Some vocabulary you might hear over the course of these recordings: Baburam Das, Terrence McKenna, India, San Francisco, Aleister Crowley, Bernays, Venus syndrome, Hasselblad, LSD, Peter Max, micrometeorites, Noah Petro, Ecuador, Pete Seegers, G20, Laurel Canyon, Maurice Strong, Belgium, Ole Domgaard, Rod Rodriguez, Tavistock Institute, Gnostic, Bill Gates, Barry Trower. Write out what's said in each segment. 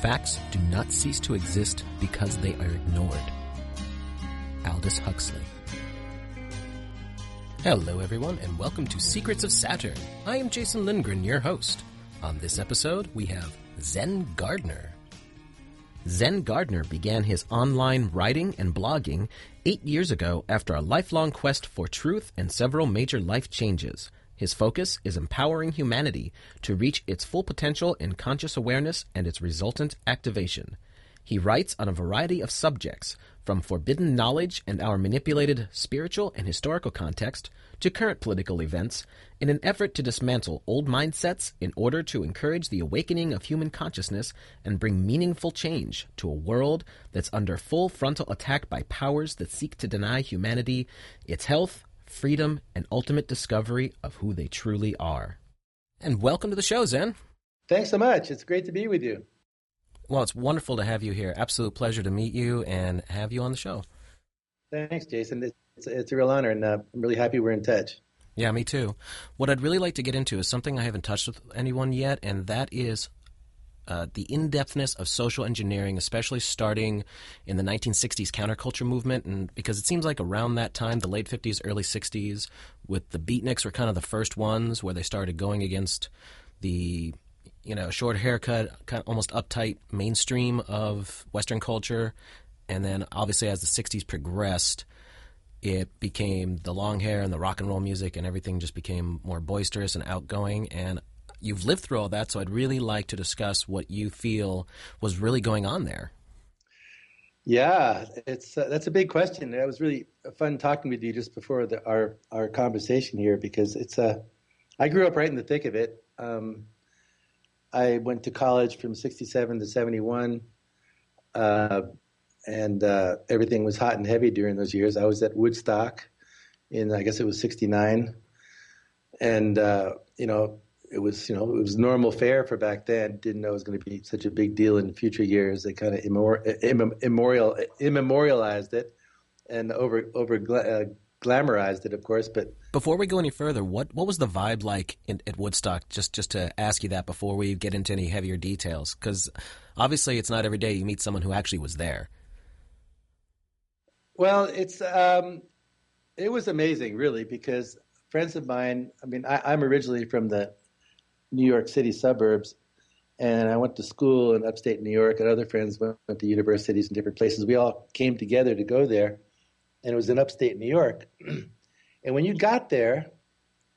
Facts do not cease to exist because they are ignored. Aldous Huxley. Hello everyone, and welcome to Secrets of Saturn. I am Jason Lindgren, your host. On this episode, we have Zen Gardner. Zen Gardner began his online writing and blogging 8 years ago after a lifelong quest for truth and several major life changes. His focus is empowering humanity to reach its full potential in conscious awareness and its resultant activation. He writes on a variety of subjects, from forbidden knowledge and our manipulated spiritual and historical context to current political events, in an effort to dismantle old mindsets in order to encourage the awakening of human consciousness and bring meaningful change to a world that's under full frontal attack by powers that seek to deny humanity its health, freedom, and ultimate discovery of who they truly are. And welcome to the show, Zen. Thanks so much. It's great to be with you. Well, it's wonderful to have you here. Absolute pleasure to meet you and have you on the show. Thanks, Jason. It's a real honor, and I'm really happy we're in touch. Yeah, me too. What I'd really like to get into is something I haven't touched with anyone yet, and that is the in-depthness of social engineering, especially starting in the 1960s counterculture movement, and because it seems like around that time, the late 50s, early 60s, with the beatniks were kind of the first ones where they started going against the short haircut, kind of almost uptight mainstream of Western culture. And then obviously as the 60s progressed, it became the long hair and the rock and roll music, and everything just became more boisterous and outgoing. And you've lived through all that, so I'd really like to discuss what you feel was really going on there. Yeah, that's a big question. It was really fun talking with you just before our conversation here, because I grew up right in the thick of it. I went to college from 67 to 71, and everything was hot and heavy during those years. I was at Woodstock in, I guess it was 69, and it was normal fare for back then. Didn't know it was going to be such a big deal in future years. They kind of immemorialized it and glamorized it, of course. But before we go any further, what was the vibe like at Woodstock? Just to ask you that before we get into any heavier details, because obviously it's not every day you meet someone who actually was there. Well, it was amazing, really, because friends of mine. I mean, I'm originally from the New York City suburbs, and I went to school in upstate New York, and other friends went to universities in different places. We all came together to go there. And it was in upstate New York. And when you got there,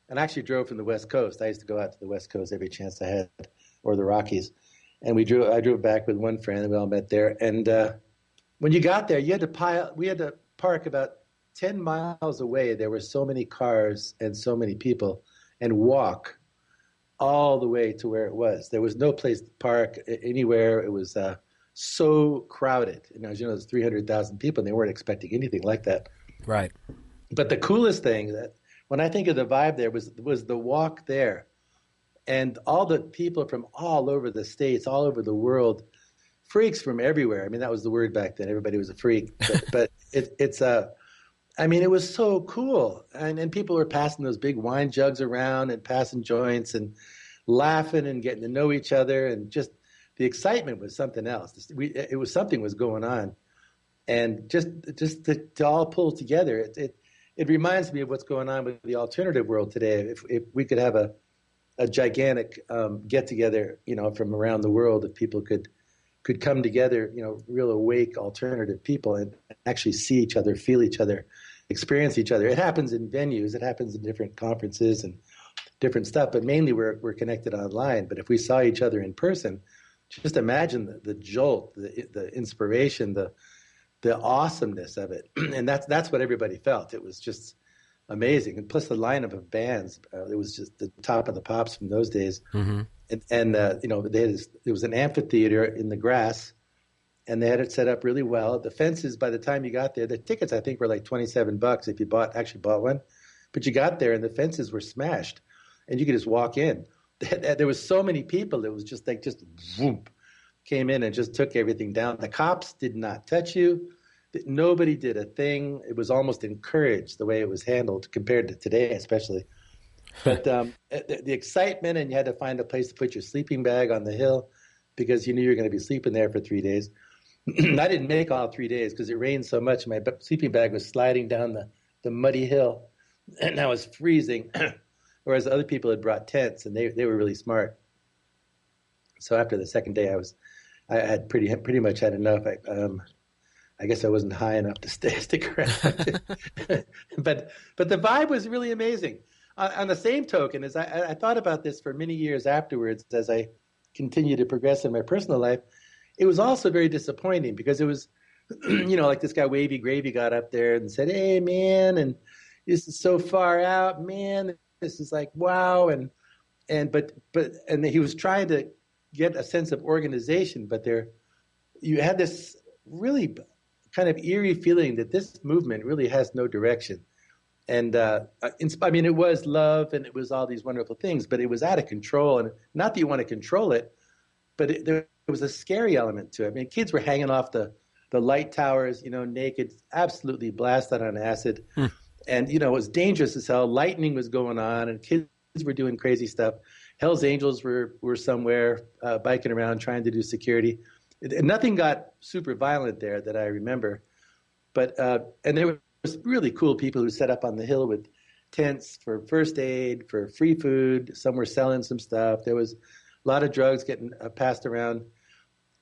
and I actually drove from the West Coast. I used to go out to the West Coast every chance I had, or the Rockies. And I drove back with one friend, and we all met there. And when you got there, we had to park about 10 miles away. There were so many cars and so many people, and walk all the way to where it was. There was no place to park anywhere. It was so crowded. And as you know, there's 300,000 people, and they weren't expecting anything like that. Right. But the coolest thing, that when I think of the vibe there, was the walk there. And all the people from all over the States, all over the world, freaks from everywhere. I mean, that was the word back then. Everybody was a freak. But it was so cool. And people were passing those big wine jugs around and passing joints and laughing and getting to know each other, and just the excitement was something else. Something was going on, and just to all pull together. It reminds me of what's going on with the alternative world today. If we could have a gigantic get together, from around the world, if people could come together, real awake alternative people, and actually see each other, feel each other, experience each other. It happens in venues. It happens in different conferences and different stuff. But mainly we're connected online. But if we saw each other in person, just imagine the jolt, the inspiration, the awesomeness of it. And that's what everybody felt. It was just amazing. And plus the lineup of bands, it was just the top of the pops from those days. Mm-hmm. There was an amphitheater in the grass, and they had it set up really well. The fences, by the time you got there, the tickets I think were like $27 if you actually bought one. But you got there and the fences were smashed, and you could just walk in. There was so many people, it was just like, just whoop, came in and just took everything down. The cops did not touch you. Nobody did a thing. It was almost encouraged the way it was handled compared to today, especially. But the excitement, and you had to find a place to put your sleeping bag on the hill because you knew you were going to be sleeping there for 3 days. I didn't make all 3 days because it rained so much. My sleeping bag was sliding down the muddy hill, and I was freezing, whereas other people had brought tents, and they were really smart. So after the second day, I had pretty much had enough. I guess I wasn't high enough to stick around. but the vibe was really amazing. On the same token, as I thought about this for many years afterwards, as I continued to progress in my personal life, it was also very disappointing because it was, like this guy Wavy Gravy got up there and said, "Hey, man, and this is so far out, man. This is like wow," and he was trying to get a sense of organization, but there, you had this really kind of eerie feeling that this movement really has no direction. And it was love and it was all these wonderful things, but it was out of control. And not that you want to control it, but there was a scary element to it. I mean, kids were hanging off the light towers, naked, absolutely blasted on acid. And, it was dangerous as hell. Lightning was going on and kids were doing crazy stuff. Hell's Angels were somewhere biking around trying to do security. And nothing got super violent there that I remember. But and there was really cool people who set up on the hill with tents for first aid, for free food. Some were selling some stuff. There was a lot of drugs getting passed around,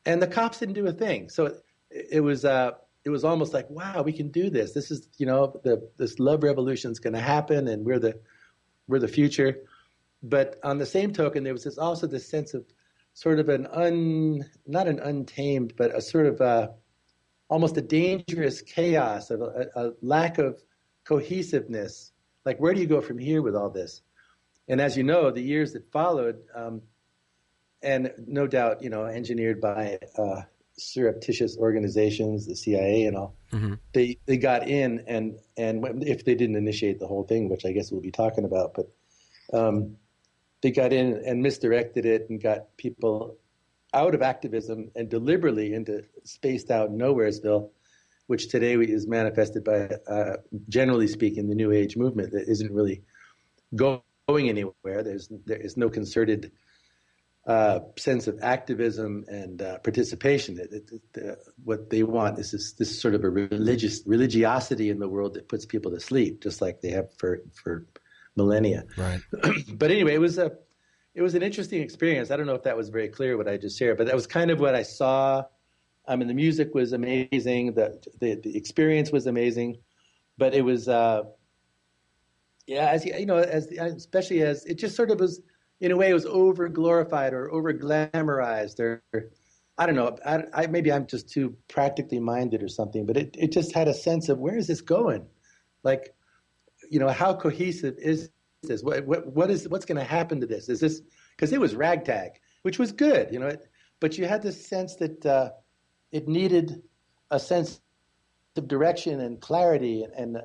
and the cops didn't do a thing. So it was almost like, wow, we can do this. This is this love revolution is going to happen, and we're the future. But on the same token, there was this sense of sort of not an untamed, but a sort of almost a dangerous chaos, of a lack of cohesiveness. Like, where do you go from here with all this? And as you know, the years that followed, and no doubt, engineered by surreptitious organizations, the CIA and all, they got in, and if they didn't initiate the whole thing, which I guess we'll be talking about, but they got in and misdirected it and got people out of activism and deliberately into spaced out Nowheresville, which today is manifested by, generally speaking, the New Age movement that isn't really going anywhere. There is no concerted sense of activism and participation. What they want is this sort of a religiosity in the world that puts people to sleep, just like they have for millennia. Right. But anyway, it was an interesting experience. I don't know if that was very clear what I just shared, but that was kind of what I saw. I mean, the music was amazing. The experience was amazing, but it was, especially as it just sort of was, in a way, it was over glorified or over glamorized, or I don't know. Maybe I'm just too practically minded or something, but it just had a sense of, where is this going? Like, how cohesive is this? What's going to happen to this? Is this, because it was ragtag, which was good, but you had this sense that it needed a sense of direction and clarity, and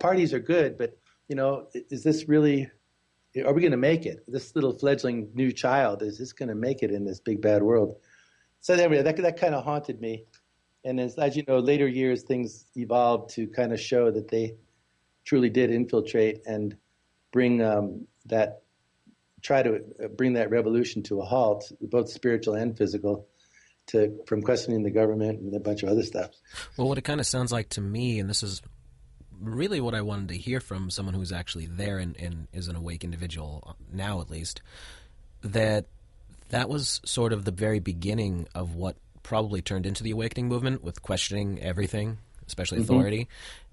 parties are good, but is this really? Are we going to make it? This little fledgling new child, is this going to make it in this big bad world? So anyway, that kind of haunted me, and as you know, later years things evolved to kind of show that they truly did infiltrate and bring that revolution to a halt, both spiritual and physical, from questioning the government and a bunch of other stuff. Well, what it kind of sounds like to me, and this is really what I wanted to hear from someone who's actually there and is an awake individual now, at least, that was sort of the very beginning of what probably turned into the awakening movement, with questioning everything, especially authority.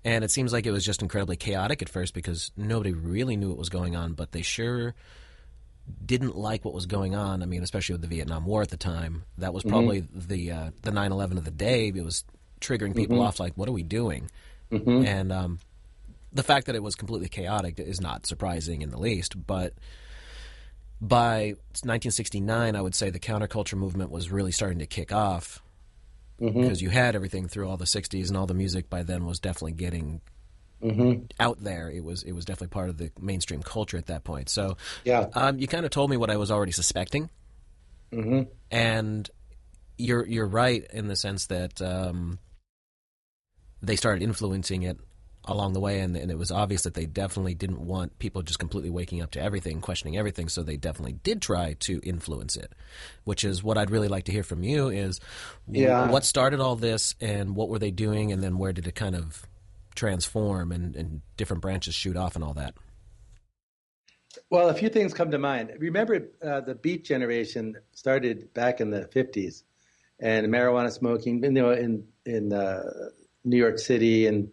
And it seems like it was just incredibly chaotic at first because nobody really knew what was going on, but they sure didn't like what was going on. I mean, especially with the Vietnam War at the time, that was probably the 9/11 of the day. It was triggering people off, like, what are we doing? And the fact that it was completely chaotic is not surprising in the least, but by 1969, I would say the counterculture movement was really starting to kick off. Because you had everything through all the 60s, and all the music by then was definitely getting out there. It was definitely part of the mainstream culture at that point. So yeah. You kind of told me what I was already suspecting. And you're right in the sense that they started influencing it along the way, and it was obvious that they definitely didn't want people just completely waking up to everything, questioning everything, so they definitely did try to influence it, which is what I'd really like to hear from you is what started all this and what were they doing, and then where did it kind of transform and different branches shoot off and all that? Well, a few things come to mind. Remember, the Beat Generation started back in the 50s, and marijuana smoking, New York City and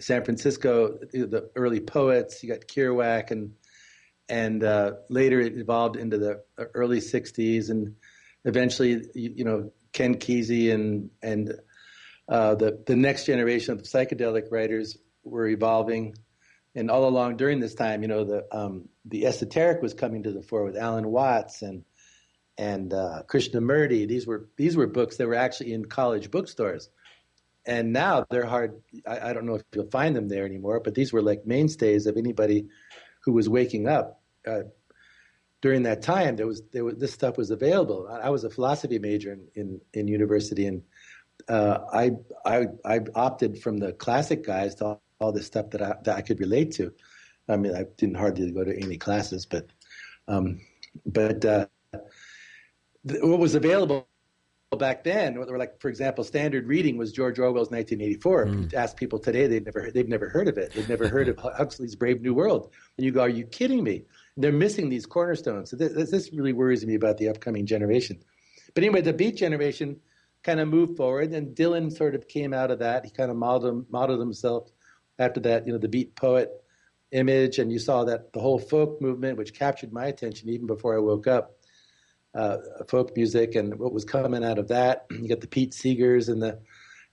San Francisco, the early poets. You got Kerouac, and later it evolved into the early 60s, and eventually, Ken Kesey and the next generation of psychedelic writers were evolving. And all along during this time, the esoteric was coming to the fore with Alan Watts and Krishnamurti. These were books that were actually in college bookstores, and now they're hard. I don't know if you'll find them there anymore, but these were like mainstays of anybody who was waking up during that time. This stuff was available. I was a philosophy major in university, and I opted from the classic guys to all this stuff that I could relate to. I mean, I didn't hardly go to any classes, but what was available back then, like, for example, standard reading was George Orwell's 1984. If you ask people today, they've never heard of it. They've never heard of Huxley's Brave New World. And you go, are you kidding me? And they're missing these cornerstones. So this really worries me about the upcoming generation. But anyway, the Beat Generation kind of moved forward, and Dylan sort of came out of that. He kind of modeled himself after that, the beat poet image, and you saw that the whole folk movement, which captured my attention even before I woke up, folk music and what was coming out of that. You got the Pete Seegers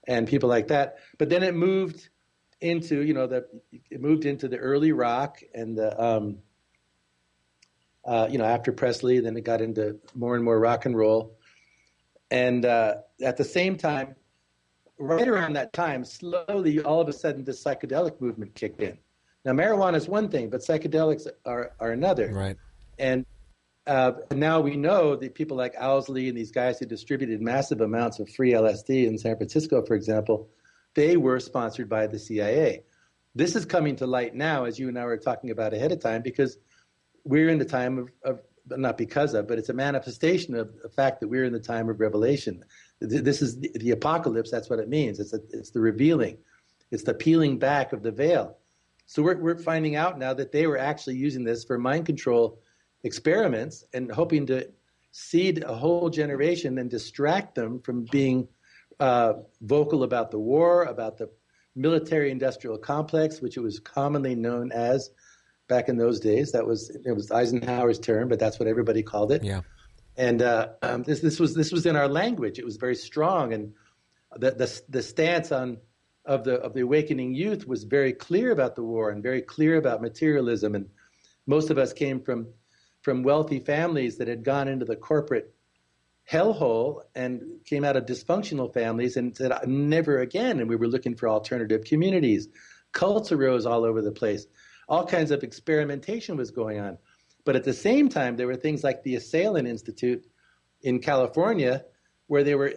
and people like that. But then it moved into, the early rock and the after Presley, then it got into more and more rock and roll. And at the same time, right around that time, slowly, all of a sudden, this psychedelic movement kicked in. Now, marijuana is one thing, but psychedelics are another. Right. And now we know that people like Owsley and these guys who distributed massive amounts of free LSD in San Francisco, for example, they were sponsored by the CIA. This is coming to light now, as you and I were talking about ahead of time, because we're in the time but it's a manifestation of the fact that we're in the time of revelation. This is the apocalypse. That's what it means. It's the revealing. It's the peeling back of the veil. So we're finding out now that they were actually using this for mind control experiments and hoping to seed a whole generation and distract them from being vocal about the war, about the military-industrial complex, which it was commonly known as back in those days. It was Eisenhower's term, but that's what everybody called it. Yeah. And this was in our language. It was very strong, and the stance of the awakening youth was very clear about the war and very clear about materialism. And most of us came from wealthy families that had gone into the corporate hellhole and came out of dysfunctional families and said never again. And we were looking for alternative communities. Cults arose all over the place. All kinds of experimentation was going on. But at the same time, there were things like the Assailant Institute in California, where they were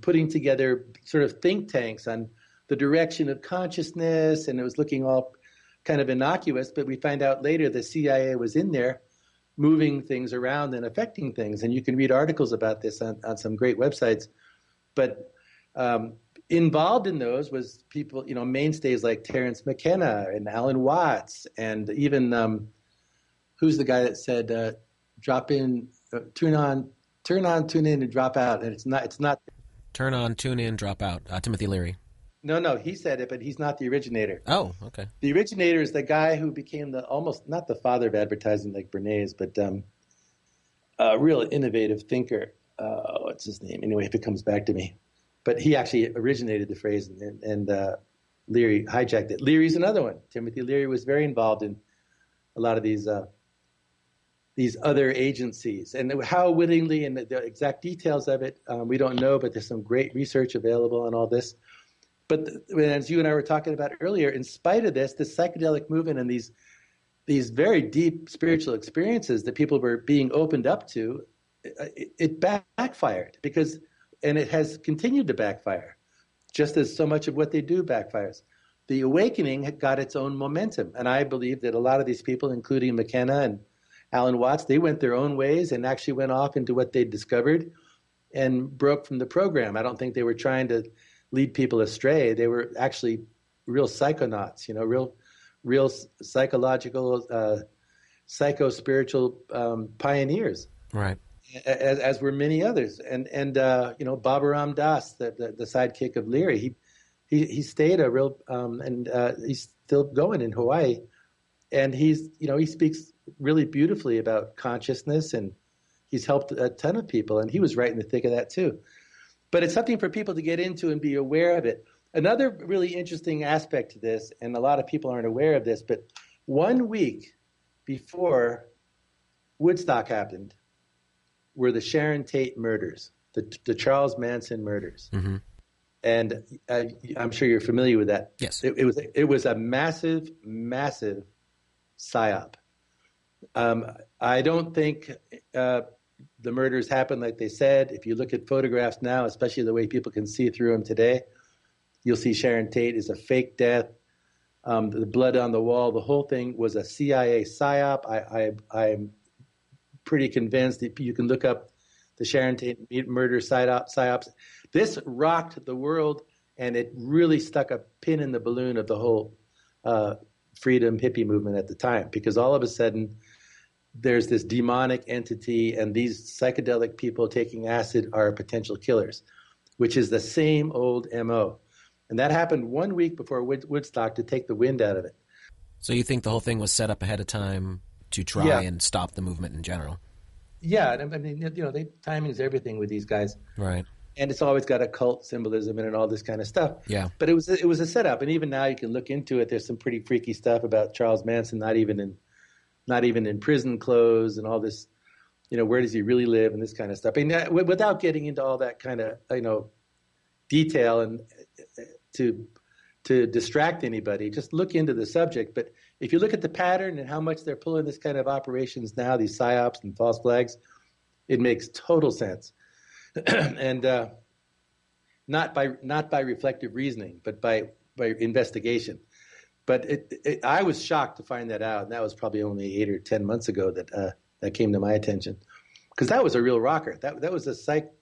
putting together sort of think tanks on the direction of consciousness, and it was looking all kind of innocuous, but we find out later the CIA was in there moving things around and affecting things, and you can read articles about this on some great websites. But involved in those was people, mainstays like Terrence McKenna and Alan Watts, and even... who's the guy that said, turn in and drop out? And it's not. Turn on, tune in, drop out. Timothy Leary. No, he said it, but he's not the originator. Oh, okay. The originator is the guy who became not the father of advertising like Bernays, but a real innovative thinker. What's his name? Anyway, if it comes back to me. But he actually originated the phrase, and Leary hijacked it. Leary's another one. Timothy Leary was very involved in a lot of these other agencies, and how willingly, and the exact details of it, we don't know, but there's some great research available on all this. But as you and I were talking about earlier, in spite of this, the psychedelic movement and these very deep spiritual experiences that people were being opened up to, it backfired, because, and it has continued to backfire, just as so much of what they do backfires. the awakening had got its own momentum. And I believe that a lot of these people, including McKenna and Alan Watts, they went their own ways and actually went off into what they discovered and broke from the program. I don't think they were trying to lead people astray. They were actually real psychonauts, you know, real psychological, psycho-spiritual pioneers. Right. As were many others. And you know, Baburam Das, the sidekick of Leary, he stayed a real, and he's still going in Hawaii. And he speaks really beautifully about consciousness, and he's helped a ton of people, and he was right in the thick of that too. But it's something for people to get into and be aware of it. Another really interesting aspect to this, and a lot of people aren't aware of this, but 1 week before Woodstock happened were the Sharon Tate murders, the Charles Manson murders. Mm-hmm. And I'm sure you're familiar with that. Yes. It was a massive, massive psyop. I don't think the murders happened like they said. If you look at photographs now, especially the way people can see through them today, you'll see Sharon Tate is a fake death. The blood on the wall, the whole thing was a CIA psyop. I'm pretty convinced that you can look up the Sharon Tate murder psyops. This rocked the world, and it really stuck a pin in the balloon of the whole freedom hippie movement at the time, because all of a sudden there's this demonic entity, and these psychedelic people taking acid are potential killers, which is the same old MO. And that happened 1 week before Woodstock to take the wind out of it. So you think the whole thing was set up ahead of time to try and stop the movement in general? Yeah. I mean, you know, timing is everything with these guys. Right. And it's always got occult symbolism in it and all this kind of stuff. Yeah. But it was a setup. And even now you can look into it. There's some pretty freaky stuff about Charles Manson not even in prison clothes and all this, you know, where does he really live and this kind of stuff. And that, without getting into all that kind of, you know, detail and to distract anybody, just look into the subject. But if you look at the pattern and how much they're pulling this kind of operations now, these psyops and false flags, it makes total sense. And not by reflective reasoning, but by investigation. But I was shocked to find that out, and that was probably only 8 or 10 months ago that that came to my attention, because that was a real rocker. That was a psychic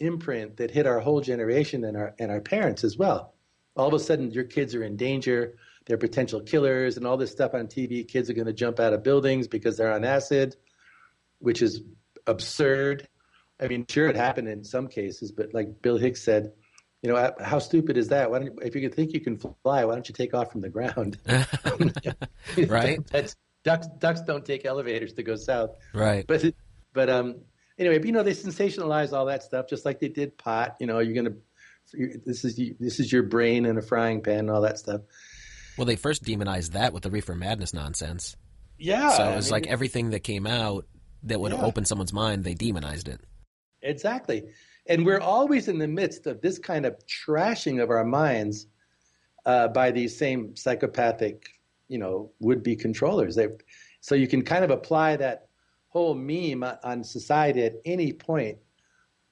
imprint that hit our whole generation and our parents as well. All of a sudden, your kids are in danger. They're potential killers, and all this stuff on TV. Kids are going to jump out of buildings because they're on acid, which is absurd. I mean, sure, it happened in some cases, but like Bill Hicks said, you know, how stupid is that? Why don't you, if you think you can fly, why don't you take off from the ground? Right? That's, ducks don't take elevators to go south. Right. But anyway, you know, they sensationalize all that stuff just like they did pot. You know, this is your brain in a frying pan and all that stuff. Well, they first demonized that with the reefer madness nonsense. Yeah. So it was like everything that came out that would open someone's mind, they demonized it. Exactly. And we're always in the midst of this kind of trashing of our minds by these same psychopathic, you know, would-be controllers. So you can kind of apply that whole meme on society at any point,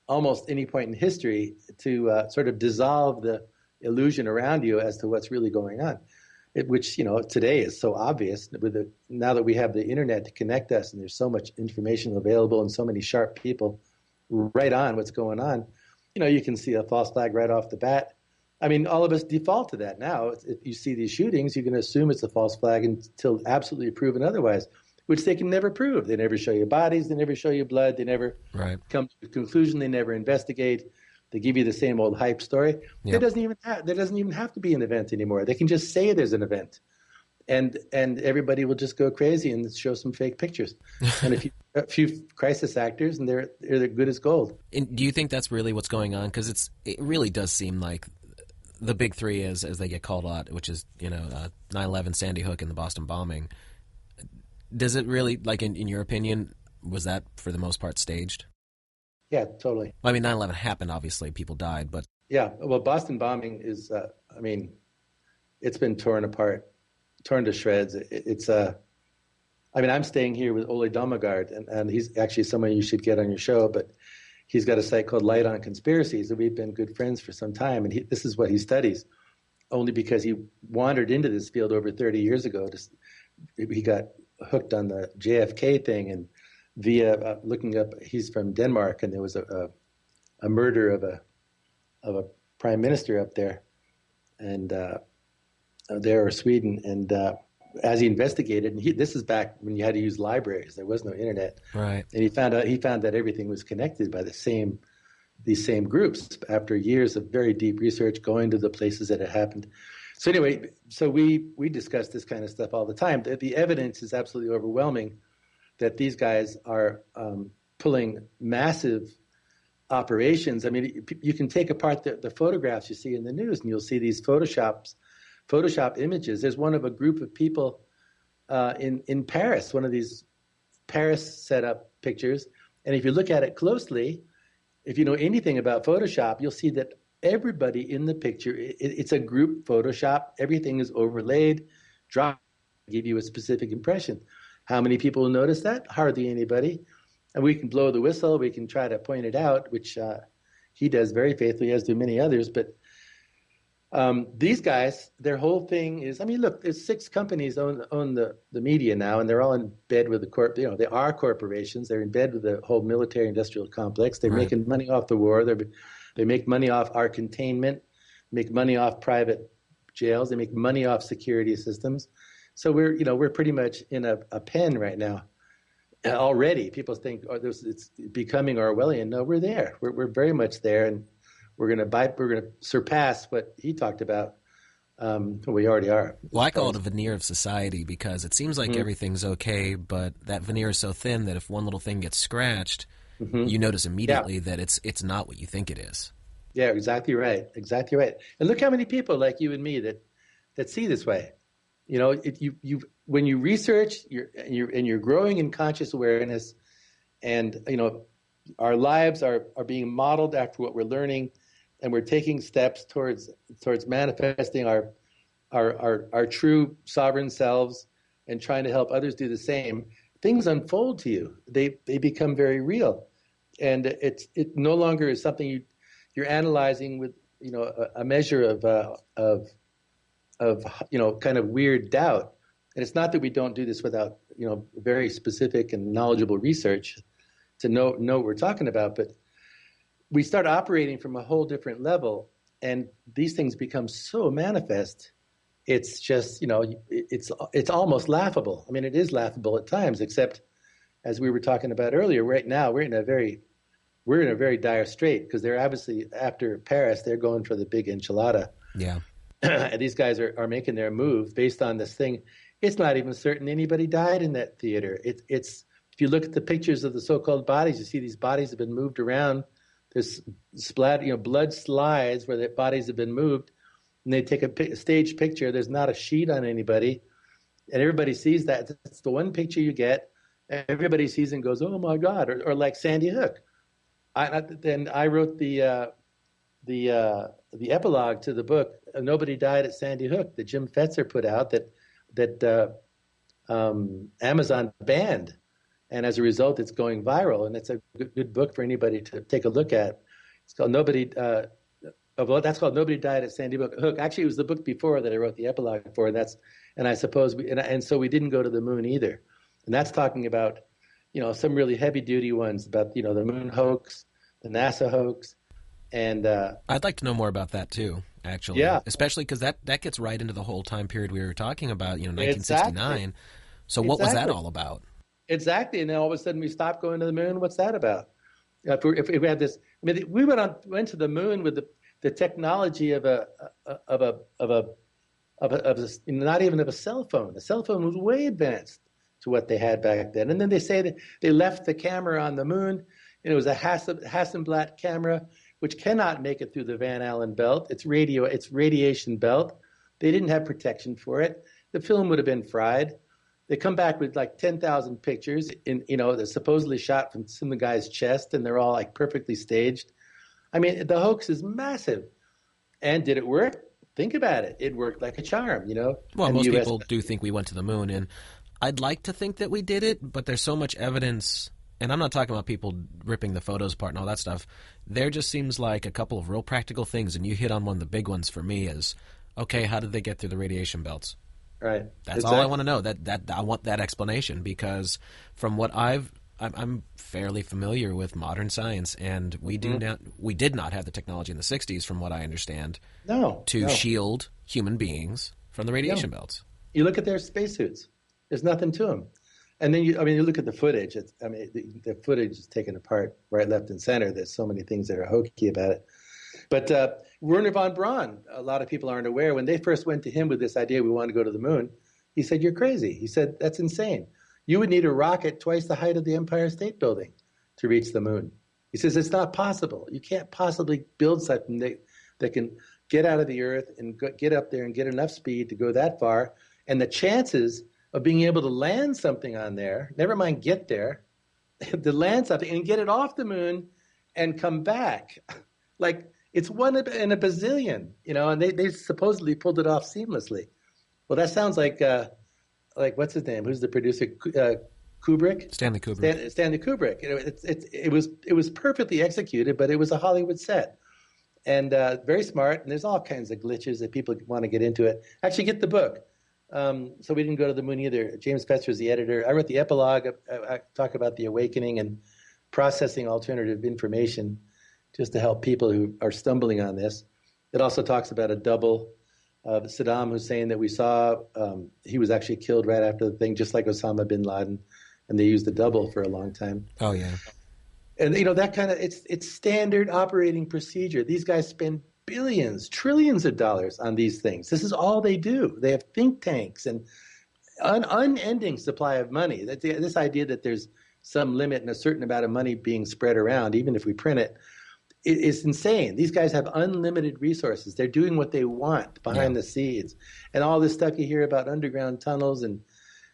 almost any point in history, to sort of dissolve the illusion around you as to what's really going on, which, you know, today is so obvious. Now that we have the internet to connect us, and there's so much information available and so many sharp people right on what's going on, you know, you can see a false flag right off the bat. I mean, all of us default to that now. If you see these shootings, you can assume it's a false flag until absolutely proven otherwise, which they can never prove. They never show you bodies. They never show you blood. They never come to a conclusion. They never investigate. They give you the same old hype story. Yep. There doesn't even have to be an event anymore. They can just say there's an event, and everybody will just go crazy and show some fake pictures and a few crisis actors, and they're good as gold. And do you think that's really what's going on? Because it really does seem like the big three, as they get called out, which is, you know, 9/11, Sandy Hook, and the Boston bombing. Does it really, like, in your opinion, was that for the most part staged? Yeah, totally. I mean, 9/11 happened, obviously. People died, but... Yeah, well, Boston bombing is, I mean, it's been torn apart, torn to shreds. I mean, I'm staying here with Ole Domgaard, and he's actually someone you should get on your show, but he's got a site called Light on Conspiracies, and we've been good friends for some time, and this is what he studies. only because he wandered into this field over 30 years ago. He got hooked on the JFK thing, and via looking up, he's from Denmark, and there was a murder of a prime minister up there, and there or Sweden, and as he investigated, and this is back when you had to use libraries, there was no internet, right? And he found that everything was connected by these same groups after years of very deep research, going to the places that it happened. So anyway, we discuss this kind of stuff all the time. The evidence is absolutely overwhelming that these guys are pulling massive operations. I mean, you can take apart the photographs you see in the news, and you'll see these Photoshop images. There's one of a group of people in Paris, one of these Paris set-up pictures. And if you look at it closely, if you know anything about Photoshop, you'll see that everybody in the picture, it's a group Photoshop. Everything is overlaid, give you a specific impression. How many people will notice that? Hardly anybody. And we can blow the whistle. We can try to point it out, which he does very faithfully, as do many others. But these guys, their whole thing is, I mean, look, there's 6 companies own the media now, and they're all in bed with the they are corporations. They're in bed with the whole military-industrial complex. They're right. Making money off the war. They make money off our containment, make money off private jails. They make money off security systems. So we're pretty much in a pen right now. Already, people think it's becoming Orwellian. No, we're there. We're very much there, and we're going to surpass what he talked about. We already are. Well, I call it a veneer of society, because it seems like everything's okay, but that veneer is so thin that if one little thing gets scratched, you notice immediately that it's not what you think it is. Yeah, exactly right. Exactly right. And look how many people like you and me that see this way. You know, when you research, you're growing in conscious awareness, and you know, our lives are being modeled after what we're learning, and we're taking steps towards manifesting our true sovereign selves, and trying to help others do the same. Things unfold to you; they become very real, and it no longer is something you're analyzing with a measure of kind of weird doubt. And it's not that we don't do this without very specific and knowledgeable research to know what we're talking about, but we start operating from a whole different level, and these things become so manifest. It's just it's almost laughable. I mean, it is laughable at times. Except as we were talking about earlier, right now we're in a very dire strait, because they're obviously, after Paris, they're going for the big enchilada. Yeah. And these guys are making their move based on this thing. It's not even certain anybody died in that theater. It's if you look at the pictures of the so-called bodies, you see these bodies have been moved around. There's splat, blood slides where the bodies have been moved, and they take a stage picture. There's not a sheet on anybody, and everybody sees that. That's the one picture you get. Everybody sees and goes, "Oh my God!" Or like Sandy Hook. I wrote the epilogue to the book, Nobody Died at Sandy Hook, that Jim Fetzer put out, that Amazon banned. And as a result, it's going viral. And it's a good book for anybody to take a look at. It's called Nobody Died at Sandy Hook. Actually, it was the book before that I wrote the epilogue for. And so we didn't go to the moon either. And that's talking about, some really heavy duty ones about, the moon hoax, the NASA hoax. And I'd like to know more about that too, actually. Yeah. Especially because that gets right into the whole time period we were talking about, 1969. Exactly. So what was that all about? Exactly. And then all of a sudden we stopped going to the moon. What's that about? If we had this, I mean, we went to the moon with the technology of a not even of a cell phone. The cell phone was way advanced to what they had back then. And then they say that they left the camera on the moon, and it was a Hasselblad camera, which cannot make it through the Van Allen belt. It's radiation belt. They didn't have protection for it. The film would have been fried. They come back with like 10,000 pictures they're supposedly shot from some guy's chest, and they're all like perfectly staged. I mean, the hoax is massive. And did it work? Think about it. It worked like a charm, Well, and most people do think we went to the moon, and I'd like to think that we did it, but there's so much evidence. And I'm not talking about people ripping the photos apart and all that stuff. There just seems like a couple of real practical things, and you hit on one of the big ones for me is Okay, how did they get through the radiation belts? Right. That's exactly. All I want to know. That I want that explanation, because from what I'm fairly familiar with modern science, and we mm-hmm. did not have the technology in the 60s, from what I understand, to shield human beings from the radiation belts. You look at their spacesuits; there's nothing to them. And then you look at the footage. The footage is taken apart right, left, and center. There's so many things that are hokey about it. But Wernher von Braun, a lot of people aren't aware, when they first went to him with this idea, we want to go to the moon, he said, you're crazy. He said, that's insane. You would need a rocket twice the height of the Empire State Building to reach the moon. He says, it's not possible. You can't possibly build something that can get out of the earth and get up there and get enough speed to go that far. And the chances of being able to land something on there, never mind get there, to land something and get it off the moon and come back. Like, it's one in a bazillion, and they supposedly pulled it off seamlessly. Well, that sounds like what's his name? Who's the producer? Kubrick? Stanley Kubrick. Stanley Kubrick. It was perfectly executed, but it was a Hollywood set, and very smart. And there's all kinds of glitches that people want to get into it. Actually, get the book. So we didn't go to the moon either. James Fetzer is the editor. I wrote the epilogue. I talk about the awakening and processing alternative information, just to help people who are stumbling on this. It also talks about a double of Saddam Hussein that we saw. He was actually killed right after the thing, just like Osama bin Laden, and they used the double for a long time. Oh, yeah. And, that kind of – it's standard operating procedure. These guys spend billions, trillions of dollars on these things. This is all they do. They have think tanks and an unending supply of money. This idea that there's some limit and a certain amount of money being spread around, even if we print it, it's insane. These guys have unlimited resources. They're doing what they want behind the scenes. And all this stuff you hear about underground tunnels and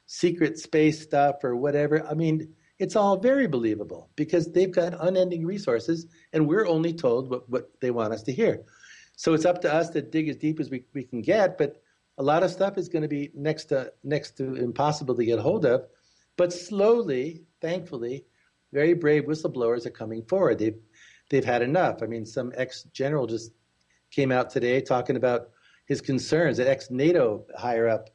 secret space stuff or whatever, I mean, it's all very believable because they've got unending resources and we're only told what they want us to hear. So it's up to us to dig as deep as we can get, but a lot of stuff is going to be next to impossible to get hold of. But slowly, thankfully, very brave whistleblowers are coming forward. They've had enough. I mean, some ex-general just came out today talking about his concerns, an ex-NATO higher-up,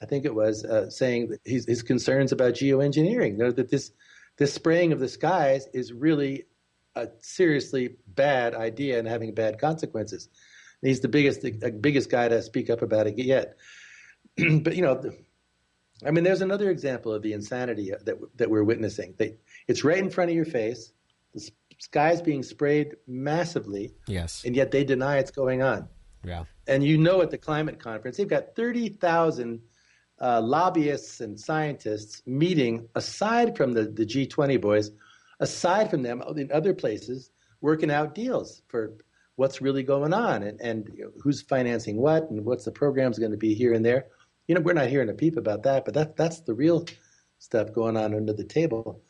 I think it was, saying that his concerns about geoengineering, that this spraying of the skies is really a seriously bad idea and having bad consequences. And he's the biggest guy to speak up about it yet. But, I mean, there's another example of the insanity that we're witnessing. It's right in front of your face. Sky's being sprayed massively, yes, and yet they deny it's going on. Yeah, and at the climate conference, they've got 30,000 lobbyists and scientists meeting, aside from the G20 boys, aside from them in other places, working out deals for what's really going on and who's financing what and what's the program's going to be here and there. We're not hearing a peep about that, but that's the real stuff going on under the table.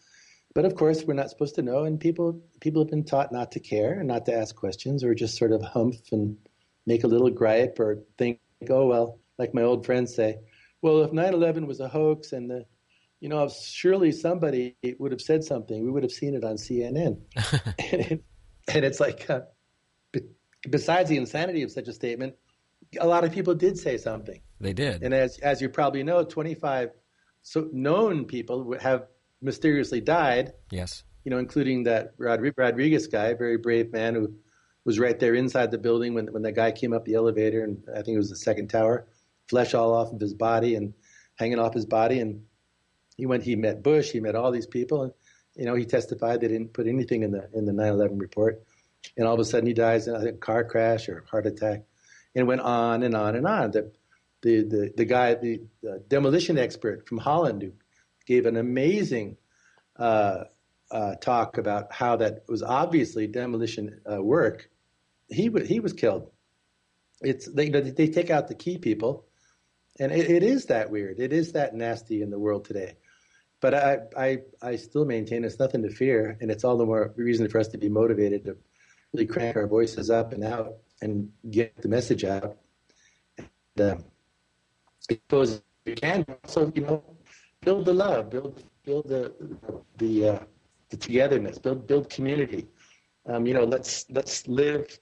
But of course, we're not supposed to know, and people have been taught not to care and not to ask questions, or just sort of humph and make a little gripe or think, oh, well, like my old friends say, well, if 9/11 was a hoax and surely somebody would have said something, we would have seen it on CNN. And it's like, besides the insanity of such a statement, a lot of people did say something. They did. And as you probably know, 25 known people have mysteriously died. Yes. Including that Rodriguez guy, very brave man who was right there inside the building when that guy came up the elevator, and I think it was the second tower, flesh all off of his body and hanging off his body. And he met Bush, he met all these people, and he testified they didn't put anything in the 9/11 report. And all of a sudden he dies in a car crash or heart attack. And it went on and on and on. The guy, the demolition expert from Holland, who gave an amazing talk about how that was obviously demolition work. He was killed. They take out the key people, and it is that weird. It is that nasty in the world today. But I still maintain it's nothing to fear, and it's all the more reason for us to be motivated to really crank our voices up and out and get the message out. And I suppose you can also, build the love, build the togetherness, build community. Let's live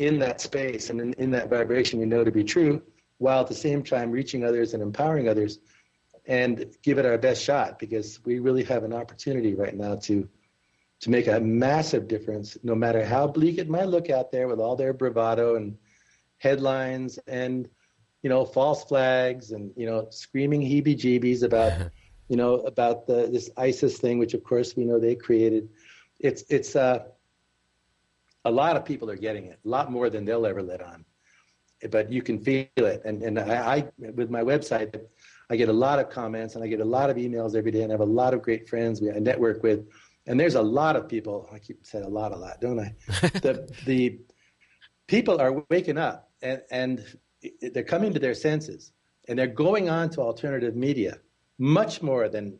in that space and in that vibration we know to be true, while at the same time reaching others and empowering others, and give it our best shot, because we really have an opportunity right now to make a massive difference, no matter how bleak it might look out there with all their bravado and headlines and, you know, false flags and, you know, screaming heebie-jeebies about, you know, about this ISIS thing, which of course we know they created. It's a lot of people are getting it, a lot more than they'll ever let on, but you can feel it. And I with my website, I get a lot of comments and I get a lot of emails every day, and I have a lot of great friends I network with. And there's a lot of people, I keep saying a lot, don't I? The people are waking up and they're coming to their senses, and they're going on to alternative media much more than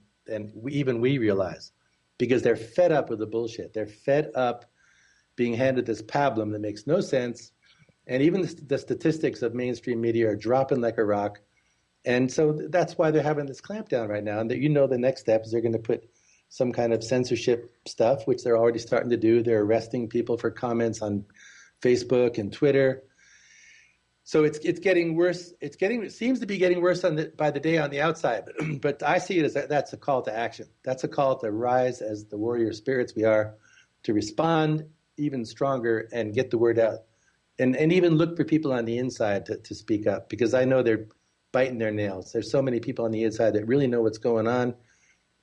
we realize, because they're fed up with the bullshit. They're fed up being handed this pablum that makes no sense. And even the statistics of mainstream media are dropping like a rock. And so that's why they're having this clampdown right now. And that, you know, the next step is they're going to put some kind of censorship stuff, which they're already starting to do. They're arresting people for comments on Facebook and Twitter. So it's getting worse. It seems to be getting worse by the day on the outside. But I see it as that's a call to action. That's a call to rise as the warrior spirits we are, to respond even stronger and get the word out. And even look for people on the inside to speak up, because I know they're biting their nails. There's so many people on the inside that really know what's going on,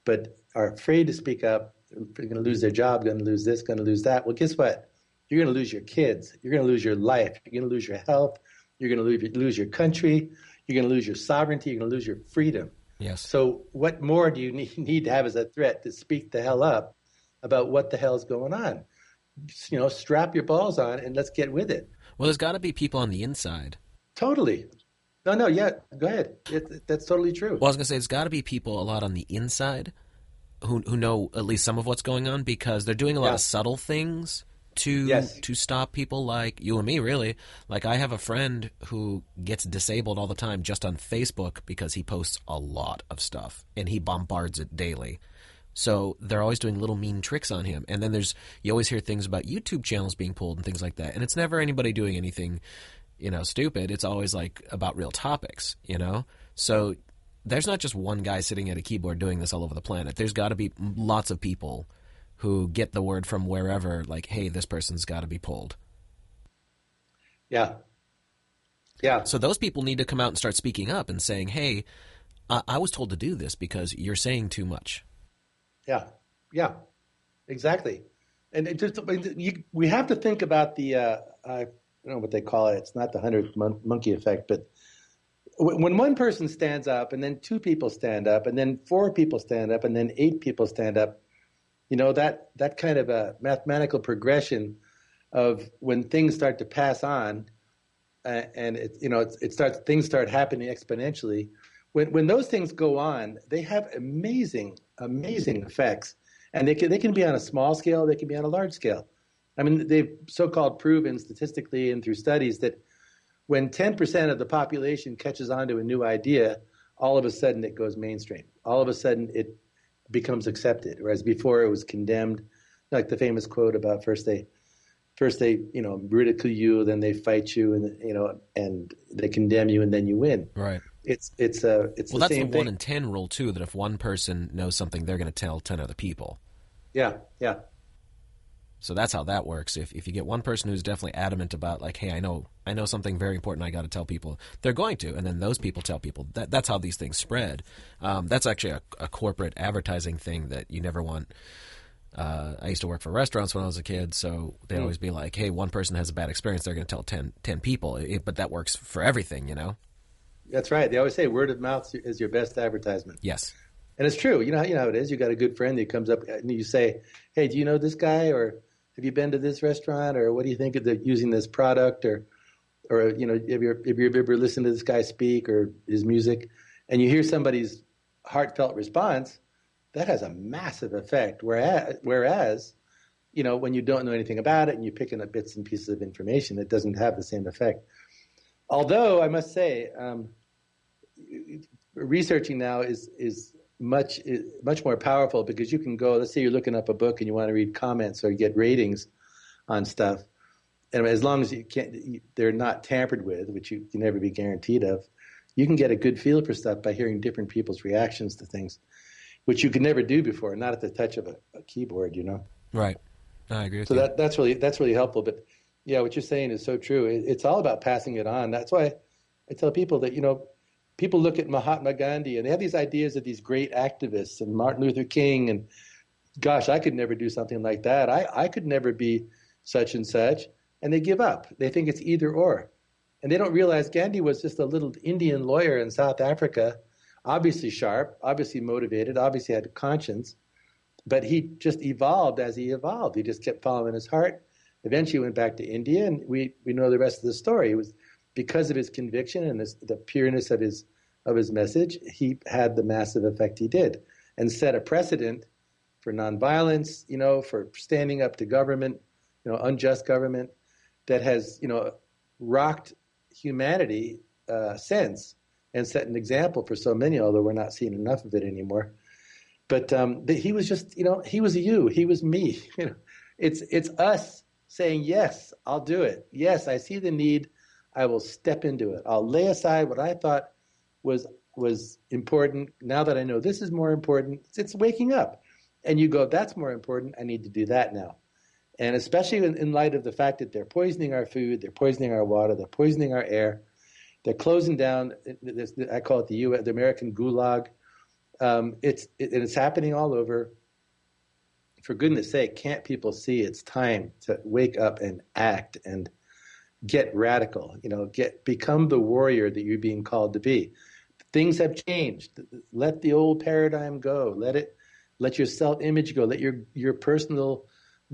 but are afraid to speak up. They're going to lose their job, going to lose this, going to lose that. Well, guess what? You're going to lose your kids. You're going to lose your life. You're going to lose your health. You're going to lose your country. You're going to lose your sovereignty. You're going to lose your freedom. Yes. So what more do you need to have as a threat to speak the hell up about what the hell's going on? You know, strap your balls on and let's get with it. Well, there's got to be people on the inside. Totally. No, yeah, go ahead. That's totally true. Well, I was going to say, there's got to be people a lot on the inside who know at least some of what's going on, because they're doing a lot of subtle things to stop people like you and me, really. Like, I have a friend who gets disabled all the time just on Facebook because he posts a lot of stuff, and he bombards it daily. So they're always doing little mean tricks on him. And then you always hear things about YouTube channels being pulled and things like that. And it's never anybody doing anything, you know, stupid. It's always like about real topics, you know? So there's not just one guy sitting at a keyboard doing this all over the planet. There's got to be lots of people who get the word from wherever, like, hey, this person's got to be pulled. Yeah. Yeah. So those people need to come out and start speaking up and saying, hey, I was told to do this because you're saying too much. Yeah, exactly. And we have to think about the I don't know what they call it. It's not the 100th monkey effect, but when one person stands up and then two people stand up and then four people stand up and then eight people stand up, you know, that kind of a mathematical progression of when things start to pass on and things start happening exponentially. When those things go on, they have amazing effects, and they can be on a small scale, they can be on a large scale. I mean, they've so-called proven statistically and through studies that when 10% of the population catches on to a new idea, all of a sudden it goes mainstream. All of a sudden it becomes accepted, whereas before it was condemned. Like the famous quote about first they you know, ridicule you, then they fight you, and you know, and they condemn you, and then you win. Right. It's well, the same thing. Well, that's the 1 in 10 rule too. That if one person knows something, they're going to tell 10 other people. Yeah. So that's how that works. If you get one person who's definitely adamant about, like, hey, I know something very important, I got to tell people, they're going to, and then those people tell people. That's how these things spread. That's actually a corporate advertising thing that you never want. I used to work for restaurants when I was a kid, so they'd always be like, hey, one person has a bad experience, they're going to tell 10 people. But that works for everything, you know. That's right. They always say word of mouth is your best advertisement. Yes. And it's true. You know how it is. You got a good friend that comes up and you say, hey, do you know this guy, or have you been to this restaurant, or what do you think of using this product, or you know, if you've ever listened to this guy speak or his music, and you hear somebody's heartfelt response, that has a massive effect. Whereas, you know, when you don't know anything about it and you're picking up bits and pieces of information, it doesn't have the same effect. Although I must say, researching now is much more powerful, because you can go. Let's say you're looking up a book and you want to read comments or get ratings on stuff. and as long as you can't, they're not tampered with, which you can never be guaranteed of, you can get a good feel for stuff by hearing different people's reactions to things, which you could never do before, not at the touch of a keyboard, you know? Right. I agree with you. So that's really helpful. But yeah, what you're saying is so true. It's all about passing it on. That's why I tell people that, you know, people look at Mahatma Gandhi and they have these ideas of these great activists and Martin Luther King and, gosh, I could never do something like that. I could never be such and such. And they give up. They think it's either or. And they don't realize Gandhi was just a little Indian lawyer in South Africa, obviously sharp, obviously motivated, obviously had a conscience. But he just evolved as he evolved. He just kept following his heart. Eventually went back to India, and we know the rest of the story. It was because of his conviction and the pureness of his message, he had the massive effect he did and set a precedent for nonviolence, you know, for standing up to government, you know, unjust government that has, you know, rocked humanity since and set an example for so many, although we're not seeing enough of it anymore. But he was just, you know, he was you, he was me. You know, it's us saying, yes, I'll do it. Yes, I see the need. I will step into it. I'll lay aside what I thought was important. Now that I know this is more important, it's waking up. And you go, that's more important. I need to do that now. And especially in light of the fact that they're poisoning our food, they're poisoning our water, they're poisoning our air. They're closing down, I call it the American gulag. It's happening all over. For goodness sake, can't people see it's time to wake up and act and get radical? You know, become the warrior that you're being called to be. Things have changed. Let the old paradigm go. Let your self-image go. Let your personal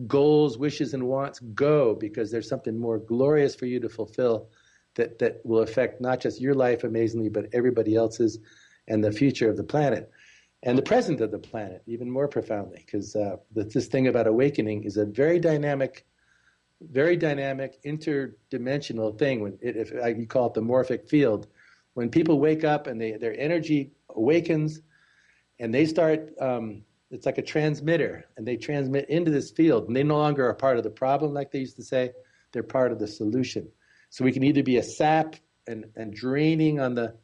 goals, wishes, and wants go, because there's something more glorious for you to fulfill that will affect not just your life amazingly, but everybody else's, and the future of the planet, and the present of the planet even more profoundly, because this thing about awakening is a very dynamic, interdimensional thing. You call it the morphic field, when people wake up and their energy awakens, and they start, it's like a transmitter, and they transmit into this field, and they no longer are part of the problem, like they used to say. They're part of the solution. So we can either be a sap and draining on the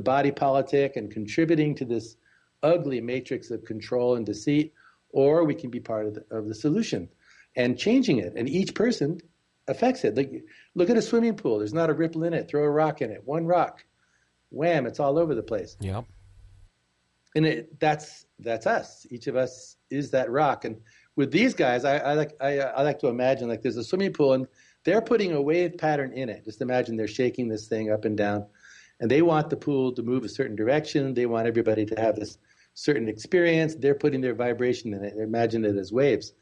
body politic and contributing to this ugly matrix of control and deceit, or we can be part of the solution and changing it. And each person affects it. Like, look at a swimming pool. There's not a ripple in it. Throw a rock in it. One rock. Wham, it's all over the place. Yep. And that's us. Each of us is that rock. And with these guys, I like to imagine, like, there's a swimming pool and they're putting a wave pattern in it. Just imagine they're shaking this thing up and down. And they want the pool to move a certain direction. They want everybody to have this certain experience. They're putting their vibration in it. They imagine it as waves.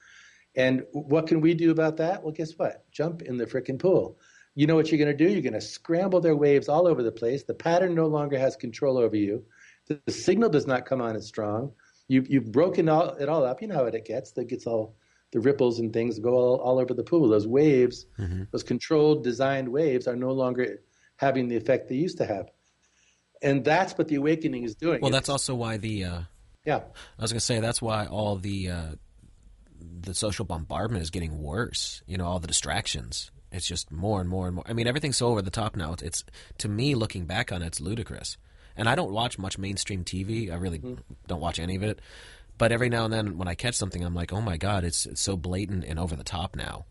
And what can we do about that? Well, guess what? Jump in the frickin' pool. You know what you're going to do? You're going to scramble their waves all over the place. The pattern no longer has control over you. The signal does not come on as strong. You've broken it all up. You know how it gets. That gets all the ripples and things go all over the pool. Those waves, mm-hmm. those controlled, designed waves are no longer having the effect they used to have. And that's what the awakening is doing. Well, that's also why I was going to say, that's why all the social bombardment is getting worse. You know, all the distractions. It's just more and more and more. I mean, everything's so over the top now. It's to me, looking back on it, it's ludicrous. And I don't watch much mainstream TV. I really mm-hmm. don't watch any of it. But every now and then when I catch something, I'm like, oh my God, it's so blatant and over the top now.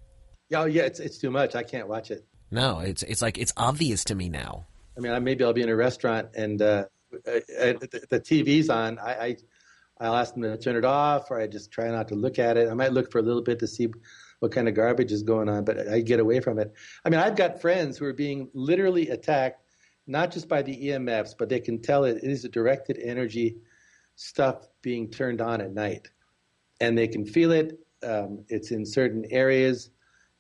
Oh, yeah, it's too much. I can't watch it. No, it's like it's obvious to me now. I mean, maybe I'll be in a restaurant and the TV's on. I'll ask them to turn it off, or I just try not to look at it. I might look for a little bit to see what kind of garbage is going on, but I get away from it. I mean, I've got friends who are being literally attacked, not just by the EMFs, but they can tell it is a directed energy stuff being turned on at night. And they can feel it. It's in certain areas.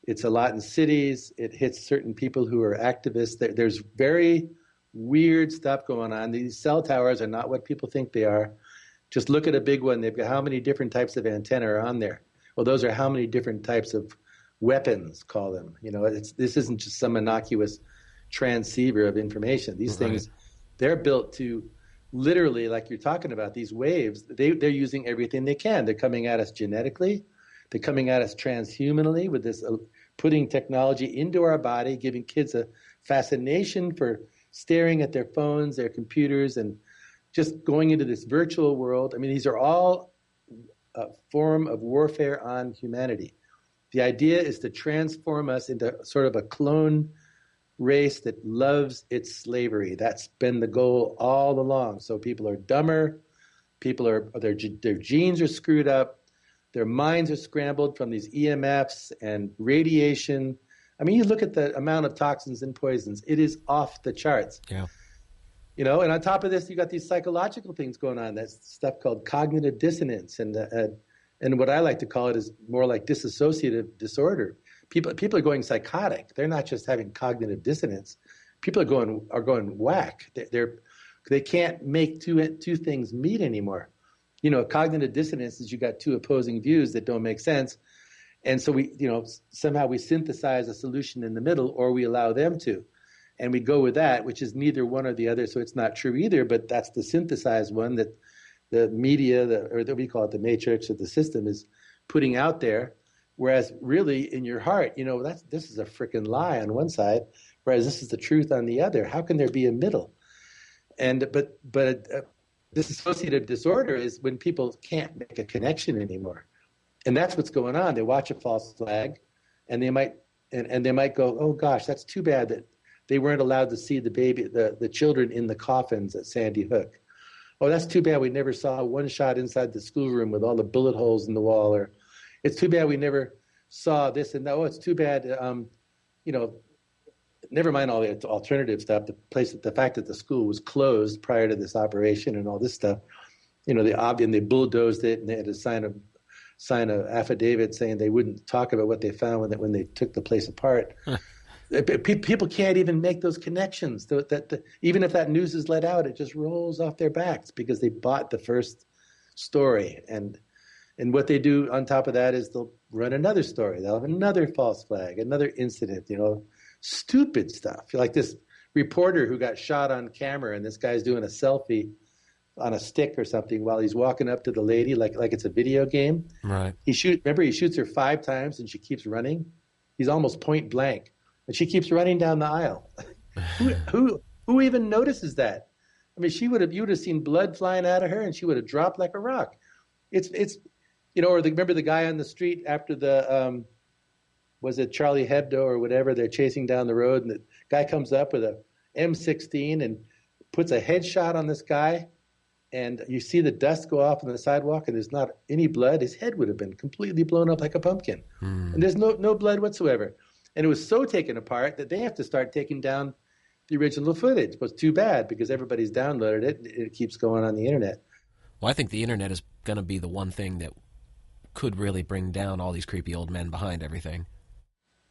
It's a lot in cities. It hits certain people who are activists. There's very weird stuff going on. These cell towers are not what people think they are. Just look at a big one. They've got how many different types of antenna are on there? Well, those are how many different types of weapons, call them. You know, this isn't just some innocuous transceiver of information. These right. things, they're built to literally, like you're talking about, these waves. They're using everything they can. They're coming at us genetically. They're coming at us transhumanly with this putting technology into our body, giving kids a fascination for staring at their phones, their computers, and just going into this virtual world. I mean, these are all a form of warfare on humanity. The idea is to transform us into sort of a clone race that loves its slavery. That's been the goal all along. So people are dumber. People are their genes are screwed up. Their minds are scrambled from these EMFs and radiation. I mean, you look at the amount of toxins and poisons. It is off the charts. Yeah. You know, and on top of this, you got these psychological things going on. That's stuff called cognitive dissonance, and what I like to call it is more like dissociative disorder. People are going psychotic. They're not just having cognitive dissonance. People are going whack. They can't make two things meet anymore. You know, cognitive dissonance is you got two opposing views that don't make sense, and so we, you know, somehow we synthesize a solution in the middle, or we allow them to. And we go with that, which is neither one or the other, so it's not true either, but that's the synthesized one that the media, or we call it the matrix or the system, is putting out there, whereas really in your heart, you know, this is a freaking lie on one side, whereas this is the truth on the other. How can there be a middle? But dissociative disorder is when people can't make a connection anymore. And that's what's going on. They watch a false flag, and they might go, oh gosh, that's too bad that they weren't allowed to see the children in the coffins at Sandy Hook. Oh, that's too bad we never saw one shot inside the schoolroom with all the bullet holes in the wall. Or it's too bad we never saw this and that. Oh, it's too bad, you know, never mind all the alternative stuff, the fact that the school was closed prior to this operation and all this stuff. You know, they bulldozed it, and they had to sign an affidavit saying they wouldn't talk about what they found when they took the place apart. People can't even make those connections. Even if that news is let out, it just rolls off their backs because they bought the first story. And what they do on top of that is they'll run another story. They'll have another false flag, another incident, you know, stupid stuff. Like this reporter who got shot on camera, and this guy's doing a selfie on a stick or something while he's walking up to the lady like it's a video game. Right. He shoots her 5 times, and she keeps running. He's almost point blank. And she keeps running down the aisle. Who even notices that? I mean, you would have seen blood flying out of her, and she would have dropped like a rock. It's you know, or remember the guy on the street after the was it Charlie Hebdo or whatever? They're chasing down the road, and the guy comes up with a M16 and puts a headshot on this guy, and you see the dust go off on the sidewalk, and there's not any blood. His head would have been completely blown up like a pumpkin, and there's no blood whatsoever. And it was so taken apart that they have to start taking down the original footage. It was too bad because everybody's downloaded it. It keeps going on the internet. Well, I think the internet is going to be the one thing that could really bring down all these creepy old men behind everything.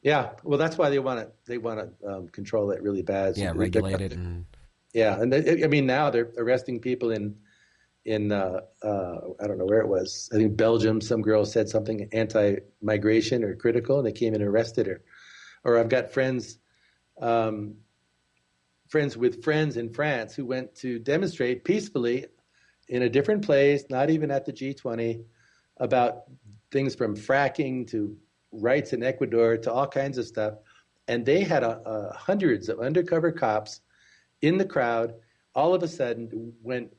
Yeah, well, that's why they want to control it really bad. So yeah, regulate it. Yeah, and I mean now they're arresting people in I don't know where it was. I think Belgium. Some girl said something anti-migration or critical, and they came in and arrested her. Or I've got friends with friends in France who went to demonstrate peacefully in a different place, not even at the G20, about things from fracking to rights in Ecuador to all kinds of stuff. And they had hundreds of undercover cops in the crowd, all of a sudden went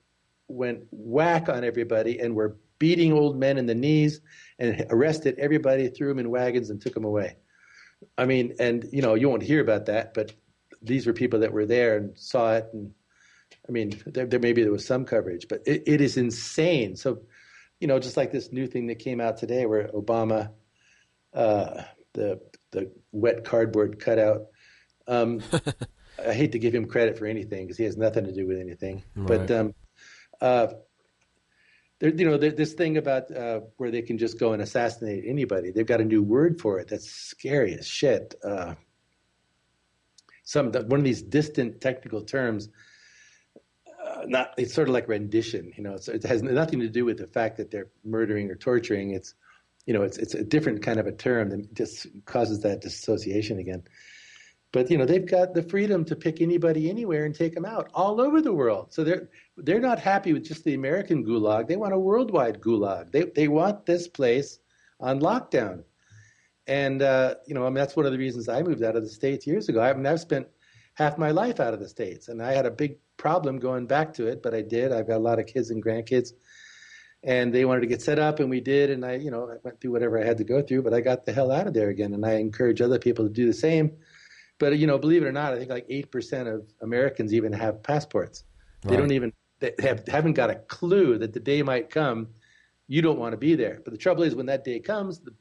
whack on everybody and were beating old men in the knees and arrested everybody, threw them in wagons and took them away. I mean, and, you know, you won't hear about that, but these were people that were there and saw it. And I mean, maybe there was some coverage, but it is insane. So, you know, just like this new thing that came out today where Obama, the wet cardboard cutout, I hate to give him credit for anything because he has nothing to do with anything. Right. But you know, this thing about where they can just go and assassinate anybody. They've got a new word for it that's scary as shit. One of these distant technical terms. It's sort of like rendition. You know, it has nothing to do with the fact that they're murdering or torturing. It's, you know, it's a different kind of a term that just causes that dissociation again. But, you know, they've got the freedom to pick anybody anywhere and take them out all over the world. So they're not happy with just the American gulag. They want a worldwide gulag. They want this place on lockdown. And, I mean, that's one of the reasons I moved out of the States years ago. I mean, I've spent half my life out of the States, and I had a big problem going back to it, but I did. I've got a lot of kids and grandkids, and they wanted to get set up, and we did, and I went through whatever I had to go through, but I got the hell out of there again, and I encourage other people to do the same. But, believe it or not, I think like 8% of Americans even have passports. Right. They haven't got a clue that the day might come you don't want to be there. But the trouble is, when that day comes, the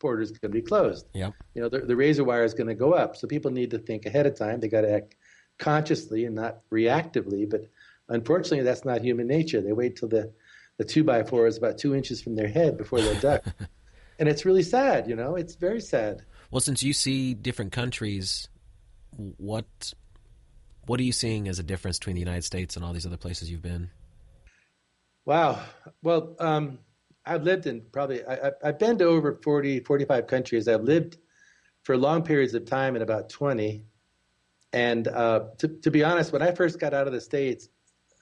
border's going to be closed. Yep. The razor wire is going to go up. So people need to think ahead of time. They got to act consciously and not reactively. But unfortunately, that's not human nature. They wait till the 2x4 is about 2 inches from their head before they duck. And it's really sad. It's very sad. Well, since you see different countries, what are you seeing as a difference between the United States and all these other places you've been? Wow. Well, I've lived in I've been to over 40, 45 countries. I've lived for long periods of time in about 20. And to be honest, when I first got out of the States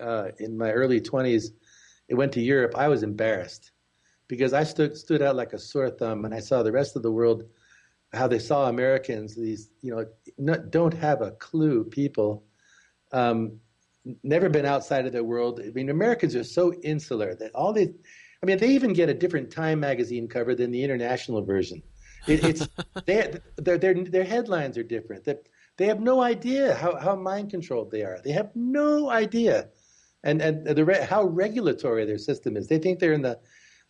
in my early 20s, it went to Europe, I was embarrassed because I stood out like a sore thumb, and I saw the rest of the world, how they saw Americans, these, don't have a clue people. Never been outside of their world. I mean, Americans are so insular that they even get a different Time magazine cover than the international version. Their headlines are different. That they have no idea how mind controlled they are. They have no idea, and how regulatory their system is. They think they're in the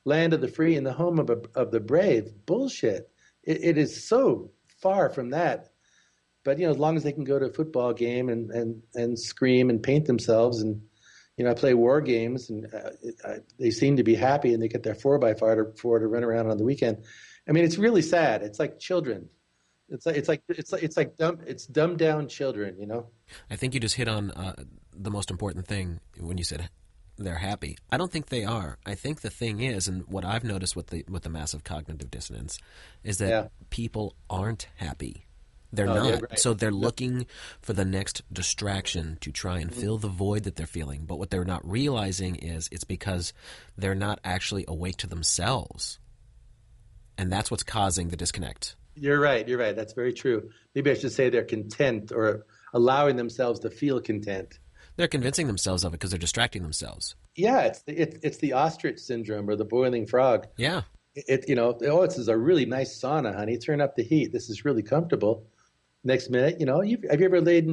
land of the free and the home of the brave. Bullshit. It is so far from that. But, as long as they can go to a football game and scream and paint themselves and, play war games, and they seem to be happy, and they get their 4x4 to run around on the weekend. I mean, it's really sad. It's like children. It's dumbed down children, I think you just hit on the most important thing when you said they're happy. I don't think they are. I think the thing is, and what I've noticed with the massive cognitive dissonance is that people aren't happy. They're not. Yeah, right. So they're looking for the next distraction to try and fill the void that they're feeling. But what they're not realizing is it's because they're not actually awake to themselves. And that's what's causing the disconnect. You're right. That's very true. Maybe I should say they're content, or allowing themselves to feel content. They're convincing themselves of it because they're distracting themselves. Yeah, it's the ostrich syndrome, or the boiling frog. Yeah. This is a really nice sauna, honey. Turn up the heat. This is really comfortable. Next minute, have you ever laid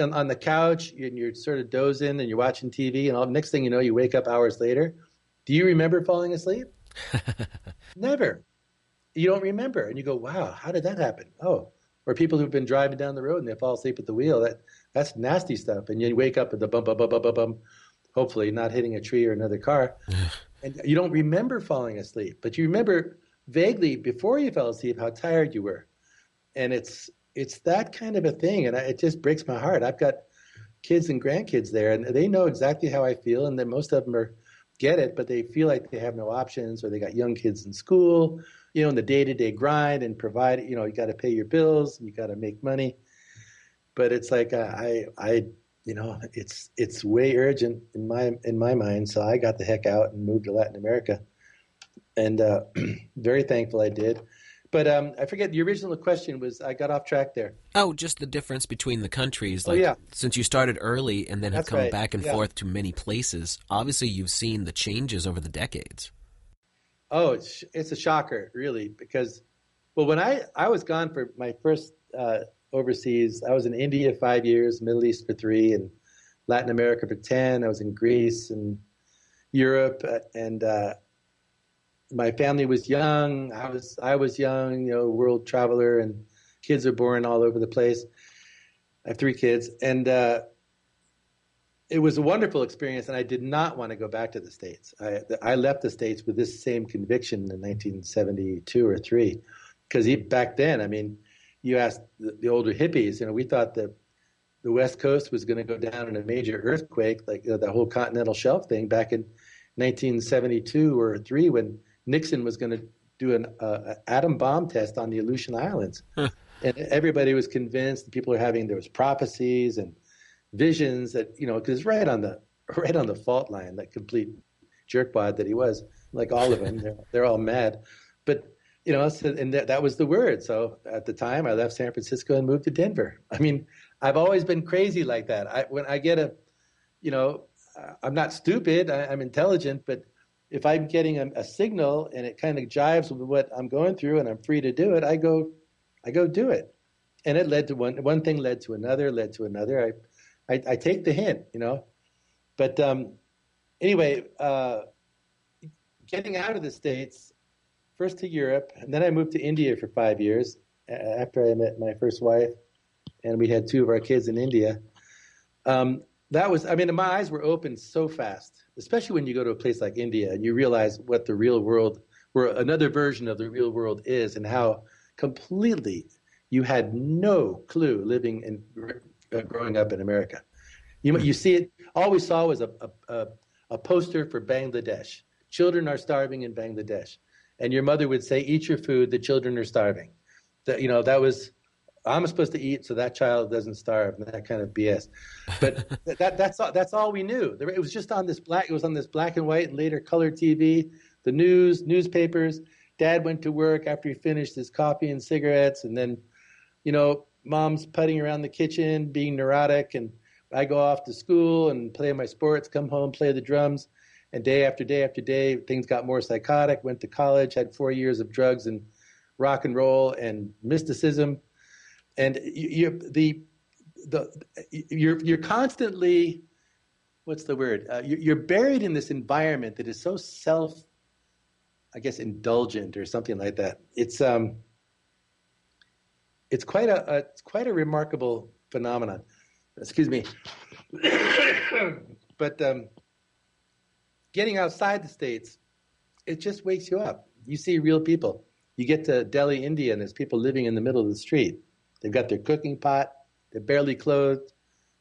on the couch and you're sort of dozing and you're watching TV, and next thing you know, you wake up hours later. Do you remember falling asleep? Never. You don't remember. And you go, wow, how did that happen? Oh, or people who've been driving down the road and they fall asleep at the wheel. That's nasty stuff. And you wake up at the bum, bum, bum, bum, bum, bum, hopefully not hitting a tree or another car. And you don't remember falling asleep, but you remember vaguely before you fell asleep how tired you were. And it's that kind of a thing, and it just breaks my heart. I've got kids and grandkids there, and they know exactly how I feel, and then most of them get it, but they feel like they have no options, or they got young kids in school, in the day-to-day grind and provide, you got to pay your bills, you got to make money. But it's like it's way urgent in my mind, so I got the heck out and moved to Latin America, and very thankful I did. But I forget, the original question was, I got off track there. Oh, just the difference between the countries. Since you started early and then have come back and forth to many places, obviously you've seen the changes over the decades. Oh, it's a shocker, really, because, well, when I was gone for my first overseas, I was in India 5 years, Middle East for 3, and Latin America for 10. I was in Greece and Europe, and my family was young. I was young, world traveler, and kids are born all over the place. I have 3 kids, and it was a wonderful experience. And I did not want to go back to the States. I left the States with this same conviction in 1972 or 3, because back then, I mean, you asked the older hippies, we thought that the West Coast was going to go down in a major earthquake, like the whole continental shelf thing back in 1972 or 3, when Nixon was going to do an atom bomb test on the Aleutian Islands. Huh. And everybody was convinced, there was prophecies and visions that, because right on the fault line, that complete jerkwad that he was, like all of them, they're all mad. But you know, and that was the word. So at the time, I left San Francisco and moved to Denver. I mean, I've always been crazy like that. When I get a, you know, I'm not stupid. I'm intelligent, but if I'm getting a signal and it kind of jives with what I'm going through, and I'm free to do it, I go do it. And it led to one thing led to another, I take the hint, you know. But anyway, getting out of the States, first to Europe, and then I moved to India for 5 years after I met my first wife, and we had two of our kids in India. That was, I mean, my eyes were opened so fast, especially when you go to a place like India and you realize what the real world, or another version of the real world is, and how completely you had no clue living and growing up in America. You see it, all we saw was a poster for Bangladesh. Children are starving in Bangladesh. And your mother would say, eat your food, the children are starving. You know, that was, I'm supposed to eat so that child doesn't starve, and that kind of BS. But that's all we knew. It was just on this black and white, and later color TV, the news, newspapers. Dad went to work after he finished his coffee and cigarettes, and then, you know, Mom's putting around the kitchen, being neurotic, and I go off to school and play my sports, come home, play the drums. And day after day after day, things got more psychotic. Went to college, had 4 years of drugs and rock and roll and mysticism, and you're constantly, what's the word? You're buried in this environment that is so self, I guess, indulgent or something like that. It's quite a remarkable phenomenon. Excuse me, but. Getting outside the States, it just wakes you up. You see real people. You get to Delhi, India, and there's people living in the middle of the street. They've got their cooking pot. They're barely clothed.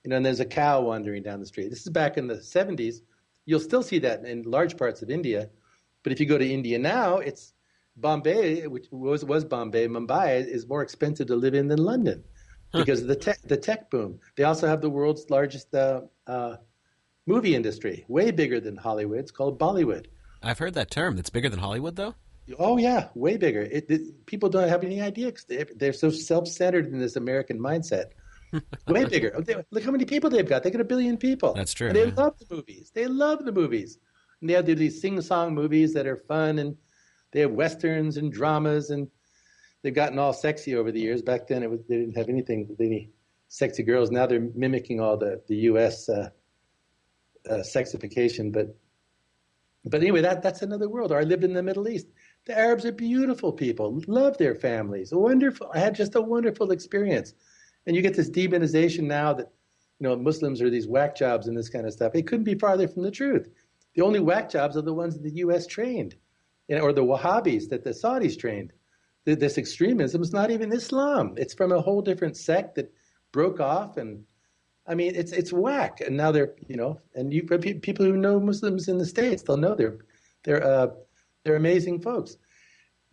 You know, and there's a cow wandering down the street. This is back in the 70s. You'll still see that in large parts of India. But if you go to India now, it's Bombay, which was Bombay. Mumbai is more expensive to live in than London because of the tech boom. They also have the world's largest movie industry, way bigger than Hollywood. It's called Bollywood. I've heard that term. It's bigger than Hollywood, though? Oh, yeah, way bigger. People don't have any idea because they're so self-centered in this American mindset. Way bigger. Look how many people they've got. They got 1 billion people. That's true. And they love the movies. They love the movies. And they have these sing-song movies that are fun, and they have westerns and dramas, and they've gotten all sexy over the years. Back then, they didn't have anything with any sexy girls. Now they're mimicking all the U.S. Sexification, but anyway, that's another world. Or I lived in the Middle East. The Arabs are beautiful people, love their families, wonderful. I had just a wonderful experience, and you get this demonization now that, you know, Muslims are these whack jobs and this kind of stuff. It couldn't be farther from the truth. The only whack jobs are the ones that the U.S. trained, or the Wahhabis that the Saudis trained. This extremism is not even Islam. It's from a whole different sect that broke off and. I mean, it's whack, and now they're, you know, and you people who know Muslims in the States, they'll know they're amazing folks,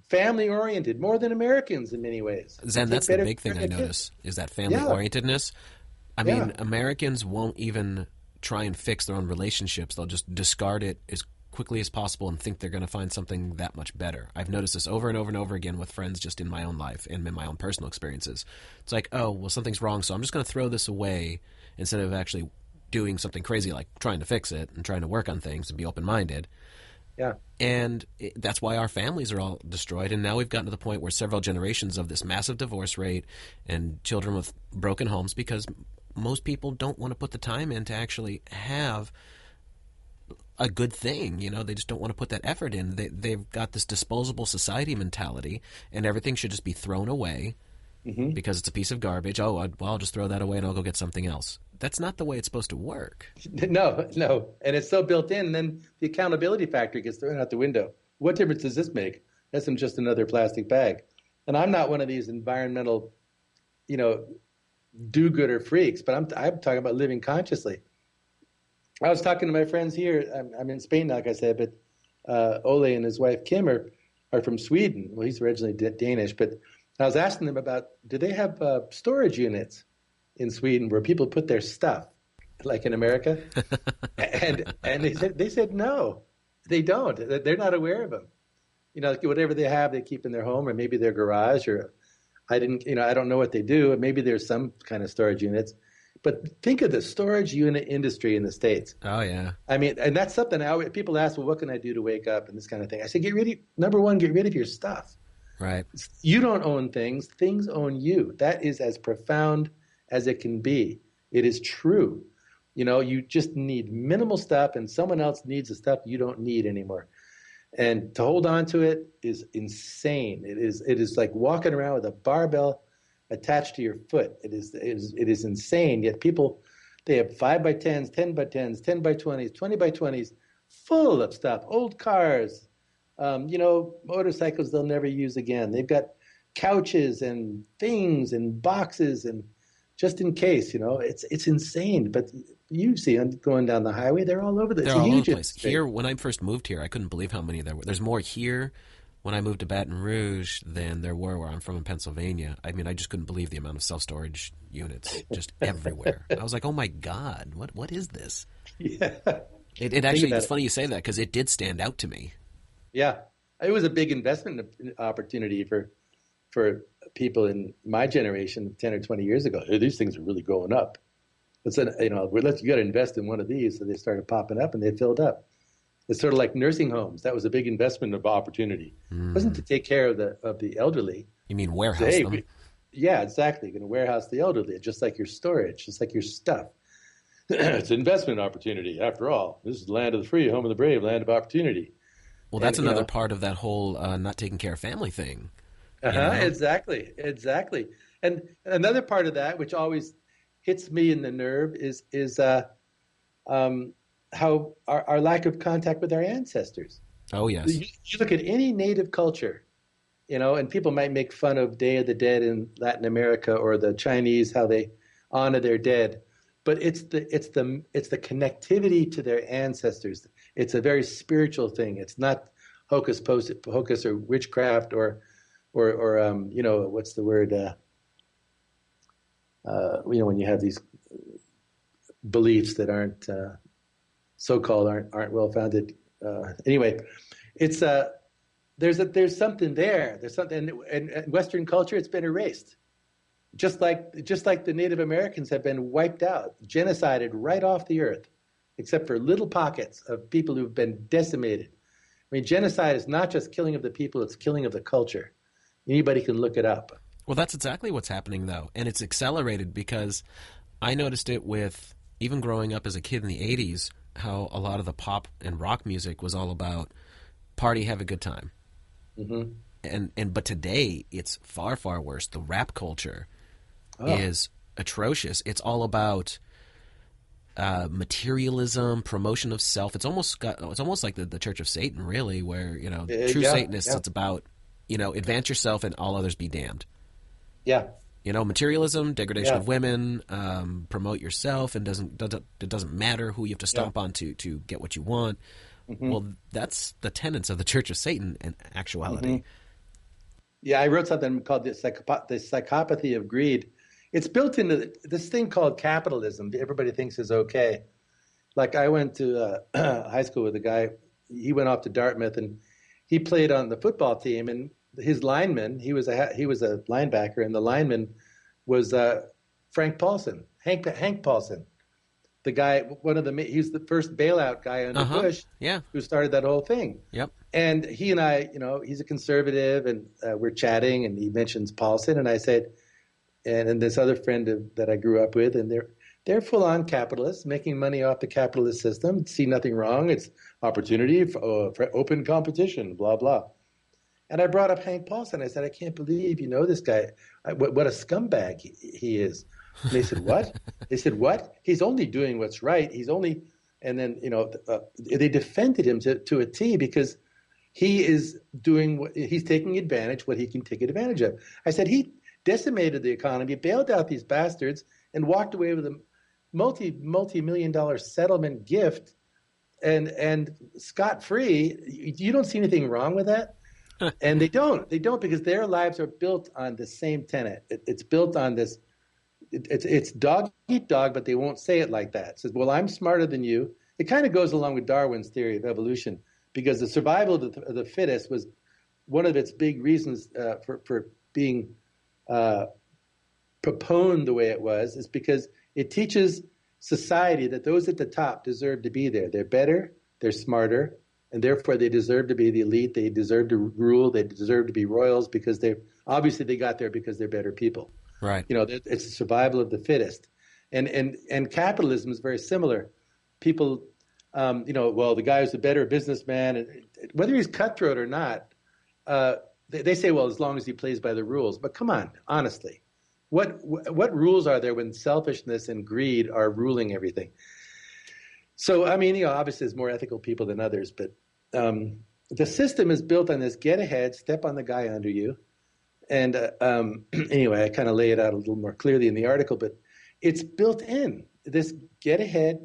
family oriented more than Americans in many ways. Zen, that's the big thing I notice is that family orientedness. I mean, Americans won't even try and fix their own relationships; they'll just discard it as quickly as possible and think they're going to find something that much better. I've noticed this over and over and over again with friends, just in my own life and in my own personal experiences. It's like, oh, well, something's wrong, so I'm just going to throw this away. Instead of actually doing something crazy like trying to fix it and trying to work on things and be open-minded. Yeah. And that's why our families are all destroyed. And now we've gotten to the point where several generations of this massive divorce rate and children with broken homes, because most people don't want to put the time in to actually have a good thing. You know, they just don't want to put that effort in. They've got this disposable society mentality, and everything should just be thrown away. Mm-hmm. Because it's a piece of garbage. Oh, I'll just throw that away and I'll go get something else. That's not the way it's supposed to work. No. And it's so built in, and then the accountability factor gets thrown out the window. What difference does this make? That's just another plastic bag. And I'm not one of these environmental, you know, do-gooder freaks, but I'm talking about living consciously. I was talking to my friends here. I'm in Spain, like I said, but Ole and his wife Kim are from Sweden. Well, he's originally Danish, but I was asking them about, do they have storage units in Sweden where people put their stuff, like in America? and they said no, they don't. They're not aware of them. you know, whatever they have, they keep in their home or maybe their garage, or I don't know what they do. Maybe there's some kind of storage units. But think of the storage unit industry in the States. Oh, yeah. I mean, and that's something people ask, well, what can I do to wake up and this kind of thing? I say, get rid of your stuff. Right. You don't own things. Things own you. That is as profound as it can be. It is true. You know, you just need minimal stuff, and someone else needs the stuff you don't need anymore. And to hold on to it is insane. It is like walking around with a barbell attached to your foot. It is insane. Yet people, they have 5x10s, 10x10s, 10x20s, 20x20s, full of stuff. Old cars, motorcycles they'll never use again. They've got couches and things and boxes and just in case. You know, it's insane. But you see, going down the highway, they're all over the place. They're all over the place. Here, when I first moved here, I couldn't believe how many there were. There's more here when I moved to Baton Rouge than there were where I'm from in Pennsylvania. I mean, I just couldn't believe the amount of self-storage units just everywhere. I was like, oh my God, what is this? Yeah. It actually, it's funny you say that, because it did stand out to me. Yeah. It was a big investment opportunity for people in my generation 10 or 20 years ago. Hey, these things are really going up. It's you got to invest in one of these. So they started popping up and they filled up. It's sort of like nursing homes. That was a big investment of opportunity. Mm. It wasn't to take care of the elderly. You mean warehouse them? Yeah, exactly. You're going to warehouse the elderly, just like your storage, just like your stuff. It's an investment opportunity, after all. This is the land of the free, home of the brave, land of opportunity. Well, that's another part of that whole not taking care of family thing. Exactly. And another part of that, which always hits me in the nerve, is how our lack of contact with our ancestors. Oh, yes. You look at any native culture, and people might make fun of Day of the Dead in Latin America, or the Chinese, how they honor their dead. But it's the connectivity to their ancestors. It's a very spiritual thing. It's not hocus or witchcraft or what's the word? When you have these beliefs that aren't, so-called aren't well-founded. Anyway, it's there's something there. There's something, and Western culture, it's been erased, just like the Native Americans have been wiped out, genocided right off the earth, except for little pockets of people who've been decimated. I mean, genocide is not just killing of the people; it's killing of the culture. Anybody can look it up. Well, that's exactly what's happening, though, and it's accelerated, because I noticed it with even growing up as a kid in the '80s. How a lot of the pop and rock music was all about party, have a good time. Mm-hmm. But today it's far, far worse. The rap culture is atrocious. It's all about materialism, promotion of self. It's almost like the Church of Satan, really, where Satanists. It's about advance yourself and all others be damned. Yeah. Materialism, degradation of women, promote yourself, and it doesn't matter who you have to stomp on to get what you want. Mm-hmm. Well, that's the tenets of the Church of Satan in actuality. Mm-hmm. Yeah, I wrote something called the psychopathy of greed. It's built into this thing called capitalism. Everybody thinks is okay. Like, I went to high school with a guy. He went off to Dartmouth and he played on the football team, and his lineman, he was a linebacker, and the lineman was Hank Paulson, the guy, he was the first bailout guy under Bush, who started that whole thing. Yep. And he and I, he's a conservative, and we're chatting, and he mentions Paulson, and I said, and this other friend that I grew up with, and they're full on capitalists, making money off the capitalist system. See nothing wrong. It's opportunity for open competition, blah blah. And I brought up Hank Paulson. I said, I can't believe you know this guy. What a scumbag he is. And they said, what? He's only doing what's right. And then, they defended him to a T, because he is doing he's taking advantage, what he can take advantage of. I said, he decimated the economy, bailed out these bastards, and walked away with a multi-million-dollar settlement gift and scot-free. You don't see anything wrong with that? And they don't, because their lives are built on the same tenet. It's built on this. It's dog eat dog, but they won't say it like that. It says, well, I'm smarter than you. It kind of goes along with Darwin's theory of evolution, because the survival of the fittest was one of its big reasons for being proponed the way it was is because it teaches society that those at the top deserve to be there. They're better, they're smarter, and therefore they deserve to be the elite. They deserve to rule. They deserve to be royals because they obviously they got there because they're better people. Right. You know, it's the survival of the fittest. And capitalism is very similar. People, you know, well, the guy who's a better businessman, and whether he's cutthroat or not, they say, well, as long as he plays by the rules. But come on, honestly, what rules are there when selfishness and greed are ruling everything? So, I mean, you know, obviously there's more ethical people than others, but the system is built on this get ahead, step on the guy under you. And anyway, I kind of lay it out a little more clearly in the article, but it's built in, this get ahead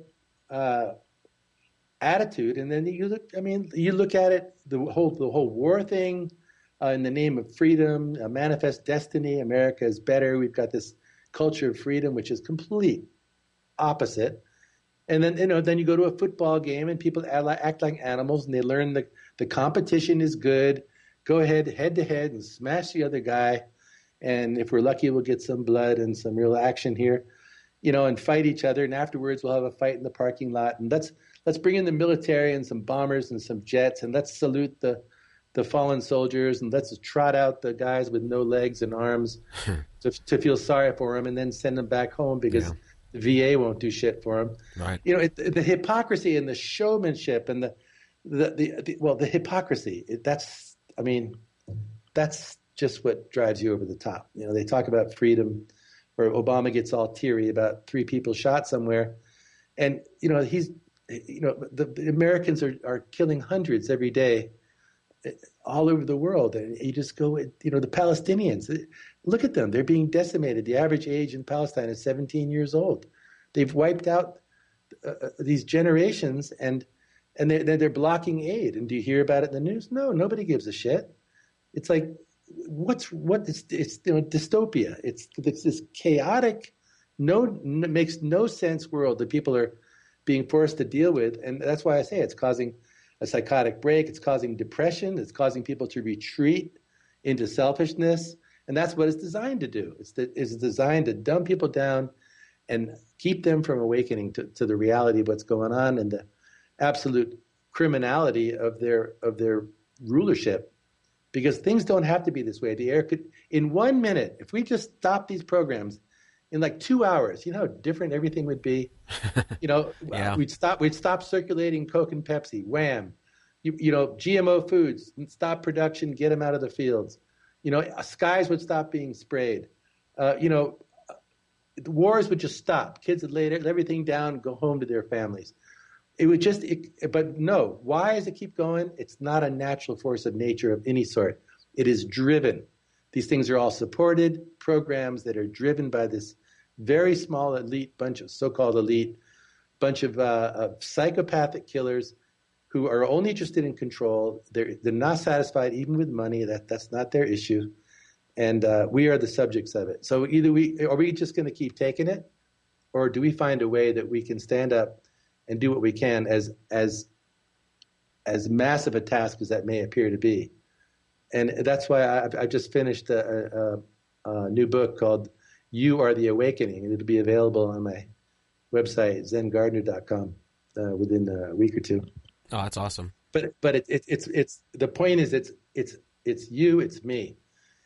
attitude. And then you look, I mean, you look at it, the whole war thing in the name of freedom, manifest destiny, America is better. We've got this culture of freedom, which is complete opposite. And then, you know, then you go to a football game and people act like animals and they learn the competition is good. Go ahead, head to head, and smash the other guy. And if we're lucky, we'll get some blood and some real action here, you know, and fight each other. And afterwards, we'll have a fight in the parking lot. And let's bring in the military and some bombers and some jets. And let's salute the fallen soldiers. And let's trot out the guys with no legs and arms to feel sorry for them and then send them back home because the VA won't do shit for them. Right. You know, the hypocrisy and the showmanship and the hypocrisy, that's just what drives you over the top. You know, they talk about freedom, where Obama gets all teary about 3 people shot somewhere. And, you know, the Americans are killing hundreds every day all over the world. And you just go, you know, the Palestinians, look at them. They're being decimated. The average age in Palestine is 17 years old. They've wiped out these generations and they're blocking aid. And do you hear about it in the news? No, nobody gives a shit. It's like, it's you know, dystopia. It's this chaotic, makes no sense world that people are being forced to deal with. And that's why I say it's causing a psychotic break. It's causing depression. It's causing people to retreat into selfishness. And that's what it's designed to do. It's designed to dumb people down and keep them from awakening to the reality of what's going on and the absolute criminality of their rulership, because things don't have to be this way. The air could, in 1 minute, if we just stop these programs, in like 2 hours, you know how different everything would be. You know, yeah. We'd stop circulating Coke and Pepsi. Wham, you know, GMO foods, stop production, get them out of the fields. You know, skies would stop being sprayed. You know, wars would just stop. Kids would lay everything down, go home to their families. It would just, but no. Why does it keep going? It's not a natural force of nature of any sort. It is driven. These things are all supported programs that are driven by this very small elite bunch of so-called elite, bunch of psychopathic killers who are only interested in control. They're not satisfied even with money. That's not their issue, and we are the subjects of it. So either are we just going to keep taking it, or do we find a way that we can stand up and do what we can, as massive a task as that may appear to be. And that's why I've just finished a new book called You Are the Awakening, and it'll be available on my website, zengardner.com, within a week or two. Oh, that's awesome. But it's the point is it's you, it's me.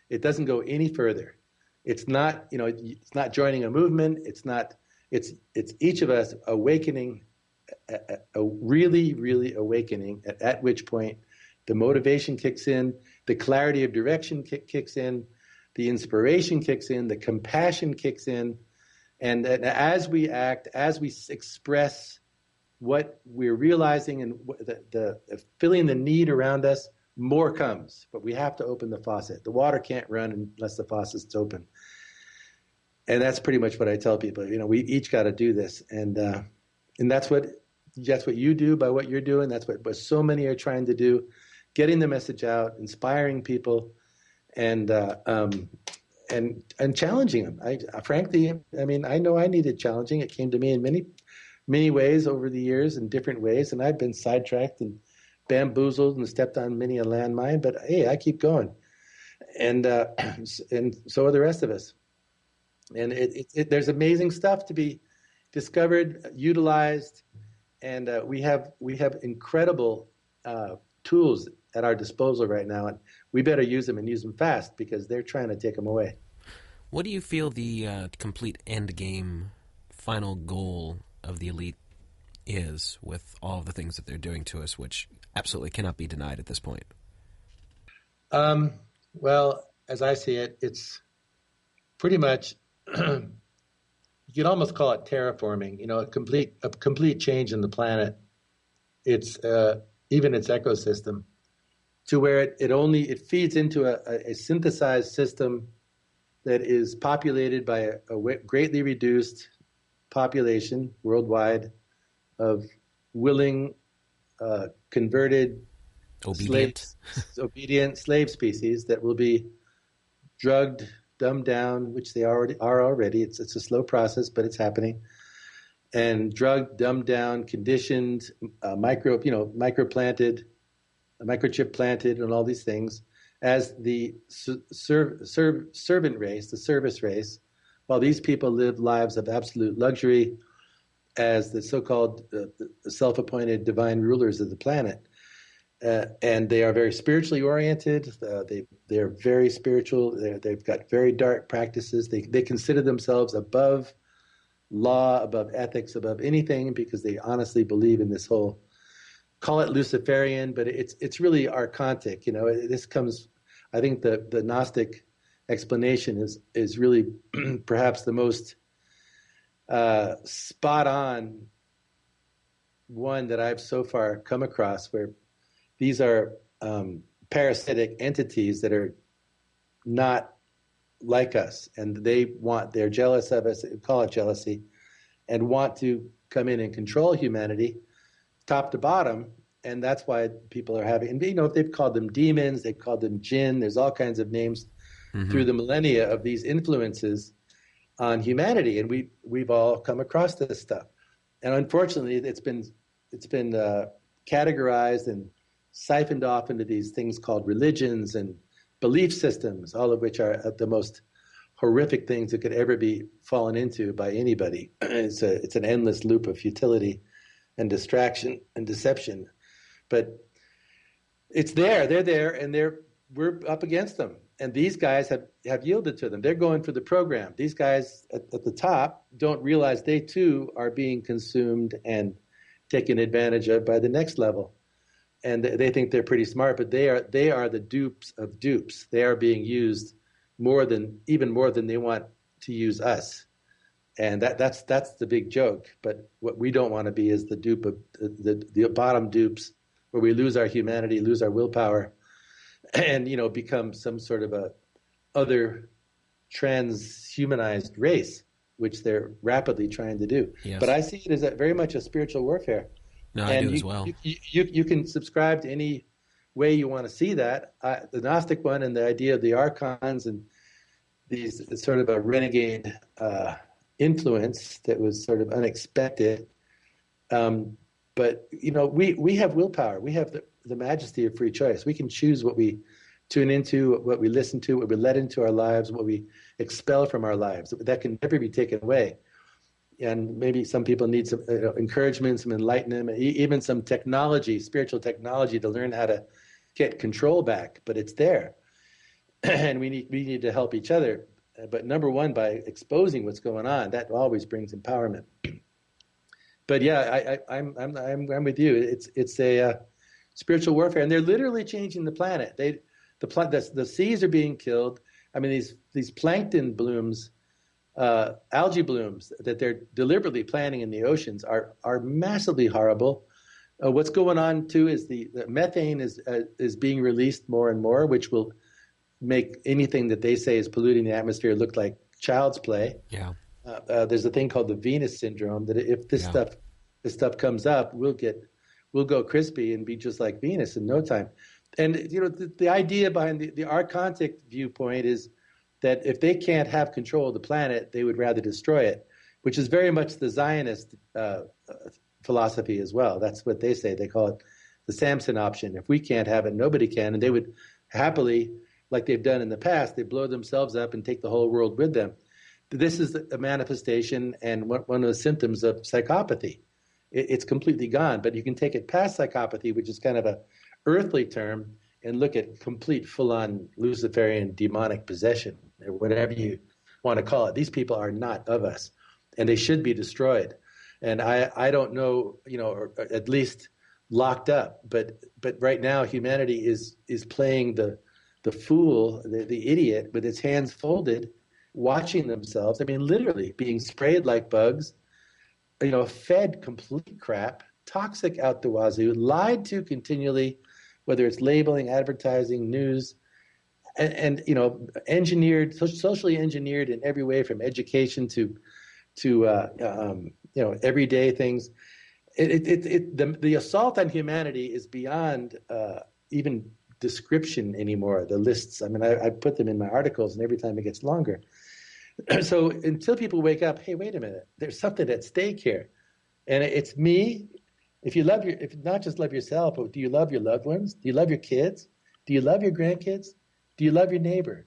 It doesn't go any further. It's not, you know, it's not joining a movement. It's not, it's each of us awakening. A really, really awakening, at which point the motivation kicks in, the clarity of direction kicks in, the inspiration kicks in, the compassion kicks in. And as we act, as we express what we're realizing and the filling the need around us, more comes. But we have to open the faucet. The water can't run unless the faucet's open. And that's pretty much what I tell people. You know, we each got to do this. And that's what you do by what you're doing. That's what so many are trying to do, getting the message out, inspiring people, and challenging them. I know I needed challenging. It came to me in many, many ways over the years in different ways, and I've been sidetracked and bamboozled and stepped on many a landmine, but hey, I keep going. And so are the rest of us. And there's amazing stuff to be discovered, utilized, and we have incredible tools at our disposal right now, and we better use them and use them fast because they're trying to take them away. What do you feel the complete end game, final goal of the elite is with all of the things that they're doing to us, which absolutely cannot be denied at this point? Well, as I see it, it's pretty much you could almost call it terraforming. You know, a complete change in the planet. It's even its ecosystem, to where it only feeds into a synthesized system that is populated by a greatly reduced population worldwide of willing, converted, obedient slave species that will be drugged, dumbed down, which they already are already. It's a slow process, but it's happening. And drugged, dumbed down, conditioned, microplanted, microchip planted, and all these things as the servant race, the service race, while these people live lives of absolute luxury as the so-called self-appointed divine rulers of the planet. And they are very spiritually oriented. They're very spiritual. They've got very dark practices. They consider themselves above law, above ethics, above anything, because they honestly believe in this whole, call it Luciferian, but it's really archontic. You know, this comes, I think the Gnostic explanation is really perhaps the most spot on one that I've so far come across, where these are parasitic entities that are not like us, and they're jealous of us, call it jealousy, and want to come in and control humanity top to bottom. And that's why people are having, and, you know, they've called them demons, they've called them jinn, there's all kinds of names through the millennia of these influences on humanity. And we've all come across this stuff. And unfortunately, it's been categorized and siphoned off into these things called religions and belief systems, all of which are the most horrific things that could ever be fallen into by anybody. It's an endless loop of futility and distraction and deception. But it's there, they're there, and we're up against them. And these guys have yielded to them. They're going for the program. These guys at the top don't realize they too are being consumed and taken advantage of by the next level. And they think they're pretty smart, but they are the dupes of dupes. They are being used even more than they want to use us, and that's the big joke. But what we don't want to be is the dupe of the bottom dupes, where we lose our humanity, lose our willpower, and, you know, become some sort of a other transhumanized race, which they're rapidly trying to do. Yes. But I see it as very much a spiritual warfare. No, and I do as well. You can subscribe to any way you want to see that. The Gnostic one and the idea of the archons and these sort of a renegade influence that was sort of unexpected. But, you know, we have willpower. We have the majesty of free choice. We can choose what we tune into, what we listen to, what we let into our lives, what we expel from our lives. That can never be taken away. And maybe some people need some encouragement, some enlightenment, even some technology, spiritual technology, to learn how to get control back. But it's there, and we need to help each other. But number one, by exposing what's going on, that always brings empowerment. But yeah, I'm with you. It's a spiritual warfare, and they're literally changing the planet. The seas are being killed. I mean, these plankton blooms. Algae blooms that they're deliberately planting in the oceans are massively horrible. What's going on too is the methane is being released more and more, which will make anything that they say is polluting the atmosphere look like child's play. Yeah. There's a thing called the Venus syndrome that if this stuff comes up, we'll go crispy and be just like Venus in no time. And, you know, the idea behind the archontic viewpoint is that if they can't have control of the planet, they would rather destroy it, which is very much the Zionist philosophy as well. That's what they say. They call it the Samson option. If we can't have it, nobody can. And they would happily, like they've done in the past, they blow themselves up and take the whole world with them. This is a manifestation and one of the symptoms of psychopathy. It's completely gone, but you can take it past psychopathy, which is kind of a earthly term, and look at complete full-on Luciferian demonic possession, or whatever you want to call it. These people are not of us, and they should be destroyed. And I don't know, you know, or at least locked up. But right now, humanity is playing the fool, the idiot, with its hands folded, watching themselves. I mean, literally being sprayed like bugs, you know, fed complete crap, toxic out the wazoo, lied to continually, whether it's labeling, advertising, news, and you know, engineered, socially engineered in every way, from education to you know, everyday things. The assault on humanity is beyond even description anymore. The lists. I mean, I put them in my articles, and every time it gets longer. So until people wake up, hey, wait a minute, there's something at stake here. And it's me. If you love if not just love yourself, but do you love your loved ones? Do you love your kids? Do you love your grandkids? Do you love your neighbor?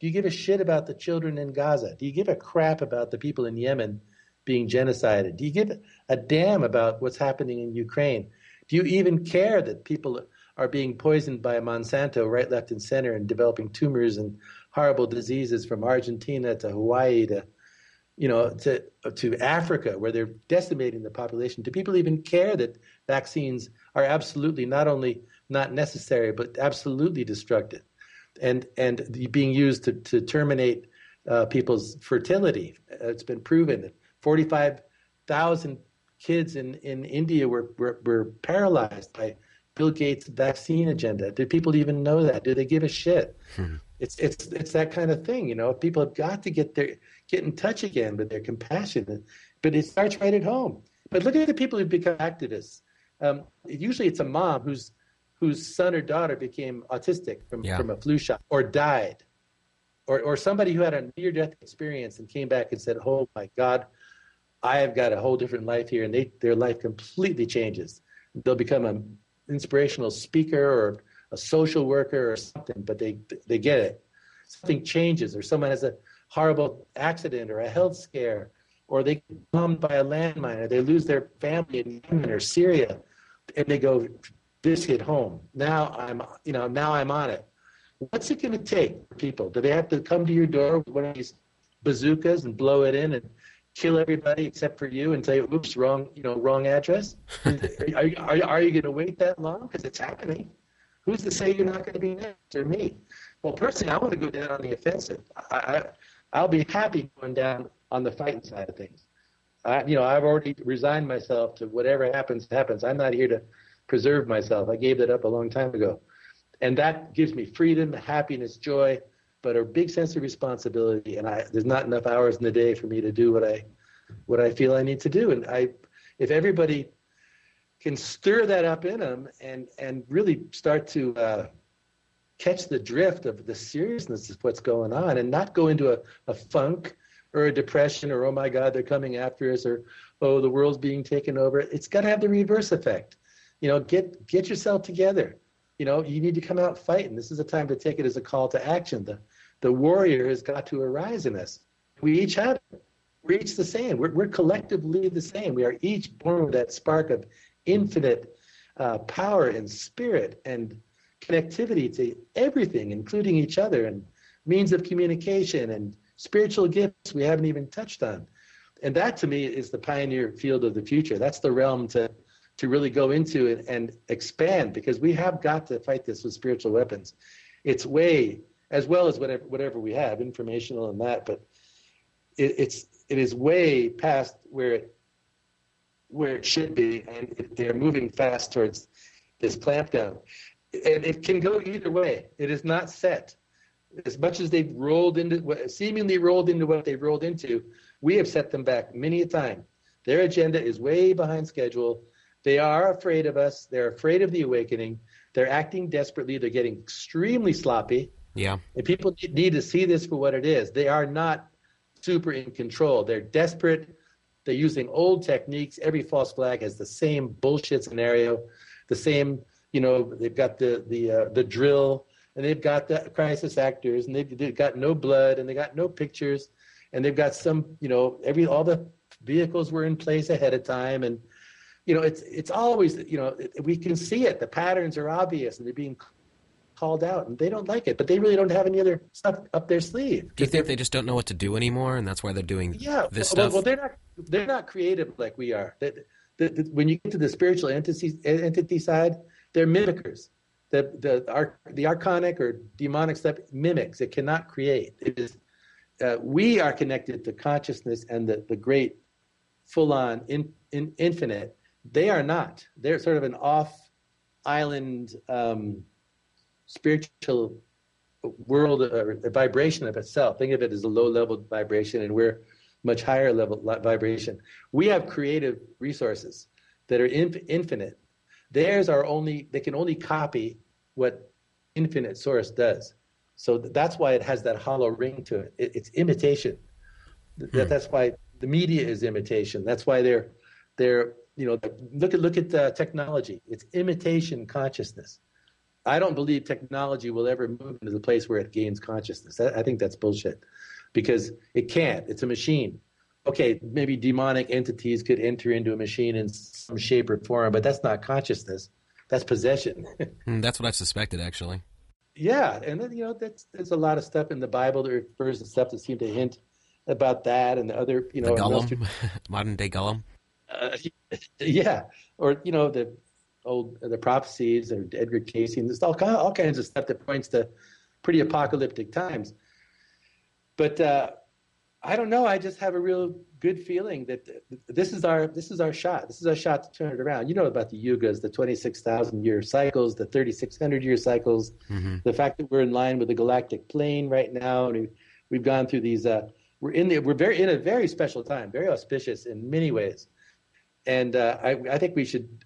Do you give a shit about the children in Gaza? Do you give a crap about the people in Yemen being genocided? Do you give a damn about what's happening in Ukraine? Do you even care that people are being poisoned by Monsanto right, left, and center and developing tumors and horrible diseases from Argentina to Hawaii to, you know, to Africa, where they're decimating the population? Do people even care that vaccines are absolutely not only not necessary but absolutely destructive, and being used to terminate people's fertility? It's been proven that 45,000 kids in India were paralyzed by Bill Gates' vaccine agenda. Do people even know that? Do they give a shit? It's that kind of thing, you know. People have got to get in touch again with their compassion, but it starts right at home. But look at the people who become activists. Usually, it's a mom whose son or daughter became autistic from a flu shot, or died, or somebody who had a near-death experience and came back and said, "Oh my God, I have got a whole different life here," and their life completely changes. They'll become an inspirational speaker or a social worker or something, but they get it. Something changes, or someone has a horrible accident or a health scare, or they get bombed by a landmine, or they lose their family in Yemen or Syria, and they go, "This hit home. Now I'm on it." What's it going to take for people? Do they have to come to your door with one of these bazookas and blow it in and kill everybody except for you and tell you, "Oops, wrong address"? Are you going to wait that long? Because it's happening. Who's to say you're not going to be next, or me? Well, personally, I want to go down on the offensive. I'll be happy going down on the fighting side of things. I've already resigned myself to whatever happens, happens. I'm not here to preserve myself. I gave that up a long time ago. And that gives me freedom, happiness, joy, but a big sense of responsibility. And there's not enough hours in the day for me to do what I feel I need to do. And if everybody can stir that up in them and really start to catch the drift of the seriousness of what's going on, and not go into a funk or a depression, or, "Oh my God, they're coming after us," or, "Oh, the world's being taken over." It's got to have the reverse effect. You know, get yourself together. You know, you need to come out fighting. This is a time to take it as a call to action. The warrior has got to arise in us. We each have it. We're each the same. We're collectively the same. We are each born with that spark of infinite power and spirit and connectivity to everything, including each other, and means of communication and spiritual gifts we haven't even touched on. And that, to me, is the pioneer field of the future. That's the realm to really go into it and expand, because we have got to fight this with spiritual weapons. It's way, as well as whatever we have, informational and that, but it is way past where it should be, and they're moving fast towards this clampdown. And it can go either way. It is not set. As much as they've seemingly rolled into what they've rolled into, we have set them back many a time. Their agenda is way behind schedule. They are afraid of us. They're afraid of the awakening. They're acting desperately. They're getting extremely sloppy. Yeah. And people need to see this for what it is. They are not super in control. They're desperate. They're using old techniques. Every false flag has the same bullshit scenario, the same you know, they've got the drill, and they've got the crisis actors, and they've got no blood, and they got no pictures, and they've got some, you know, all the vehicles were in place ahead of time, and you know, it's always, you know, we can see it. The patterns are obvious, and they're being called out, and they don't like it, but they really don't have any other stuff up their sleeve. Do you think they just don't know what to do anymore, and that's why they're doing this stuff? Well, they're not creative like we are. When you get to the spiritual entity side, they're mimickers. The archonic or demonic stuff mimics. It cannot create. It is, we are connected to consciousness and the great, full-on, infinite. They are not. They're sort of an off-island spiritual world or vibration of itself. Think of it as a low-level vibration, and we're much higher-level vibration. We have creative resources that are infinite. Theirs are only, they can only copy what infinite source does. So that's why it has that hollow ring to it. It's imitation. That's why the media is imitation. That's why they're you know, look at the technology. It's imitation consciousness. I don't believe technology will ever move into the place where it gains consciousness. I think that's bullshit, because it can't. It's a machine. Okay, maybe demonic entities could enter into a machine in some shape or form, but that's not consciousness. That's possession. That's what I've suspected, actually. Yeah, and then, you know, there's a lot of stuff in the Bible that refers to stuff that seem to hint about that, and the other, you know, Gollum, modern day Gollum. Yeah, or you know, the old the prophecies or Edgar Casey, and just all kinds of stuff that points to pretty apocalyptic times. But I don't know. I just have a real good feeling that this is our shot. This is our shot to turn it around. You know about the yugas, the 26,000-year cycles, the 3,600-year cycles, the fact that we're in line with the galactic plane right now, and we've gone through these. We're in a very special time, very auspicious in many ways, and I think we should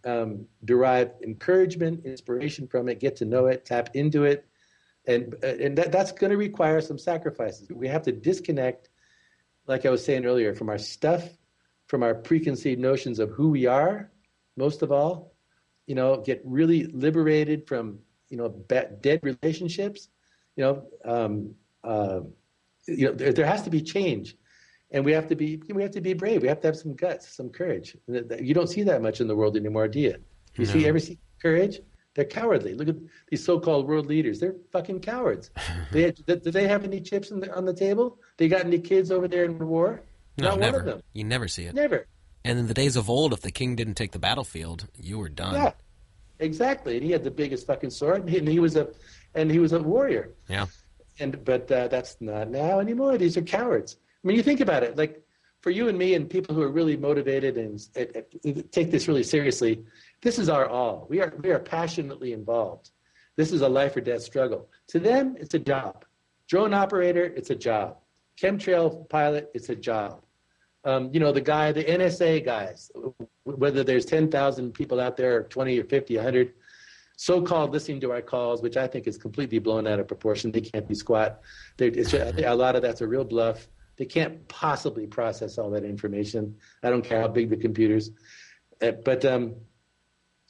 derive encouragement, inspiration from it, get to know it, tap into it, and that's going to require some sacrifices. We have to disconnect, like I was saying earlier, from our stuff, from our preconceived notions of who we are, most of all, you know, get really liberated from, you know, dead relationships. You know, there has to be change, and we have to be brave. We have to have some guts, some courage. You don't see that much in the world anymore, do you? You ever see courage? They're cowardly. Look at these so-called world leaders. They're fucking cowards. Do they have any chips on the table? They got any kids over there in the war? No, not never. One of them. You never see it. Never. And in the days of old, if the king didn't take the battlefield, you were done. Yeah, exactly. And he had the biggest fucking sword, and he was a warrior. Yeah. But that's not now anymore. These are cowards. I mean, you think about it. Like for you and me and people who are really motivated and take this really seriously, this is our all. We are passionately involved. This is a life or death struggle. To them, it's a job. Drone operator, it's a job. Chemtrail pilot, it's a job. You know, the NSA guys, whether there's 10,000 people out there, or 20 or 50, 100, so-called listening to our calls, which I think is completely blown out of proportion. They can't be squat. A lot of that's a real bluff. They can't possibly process all that information. I don't care how big the computers. But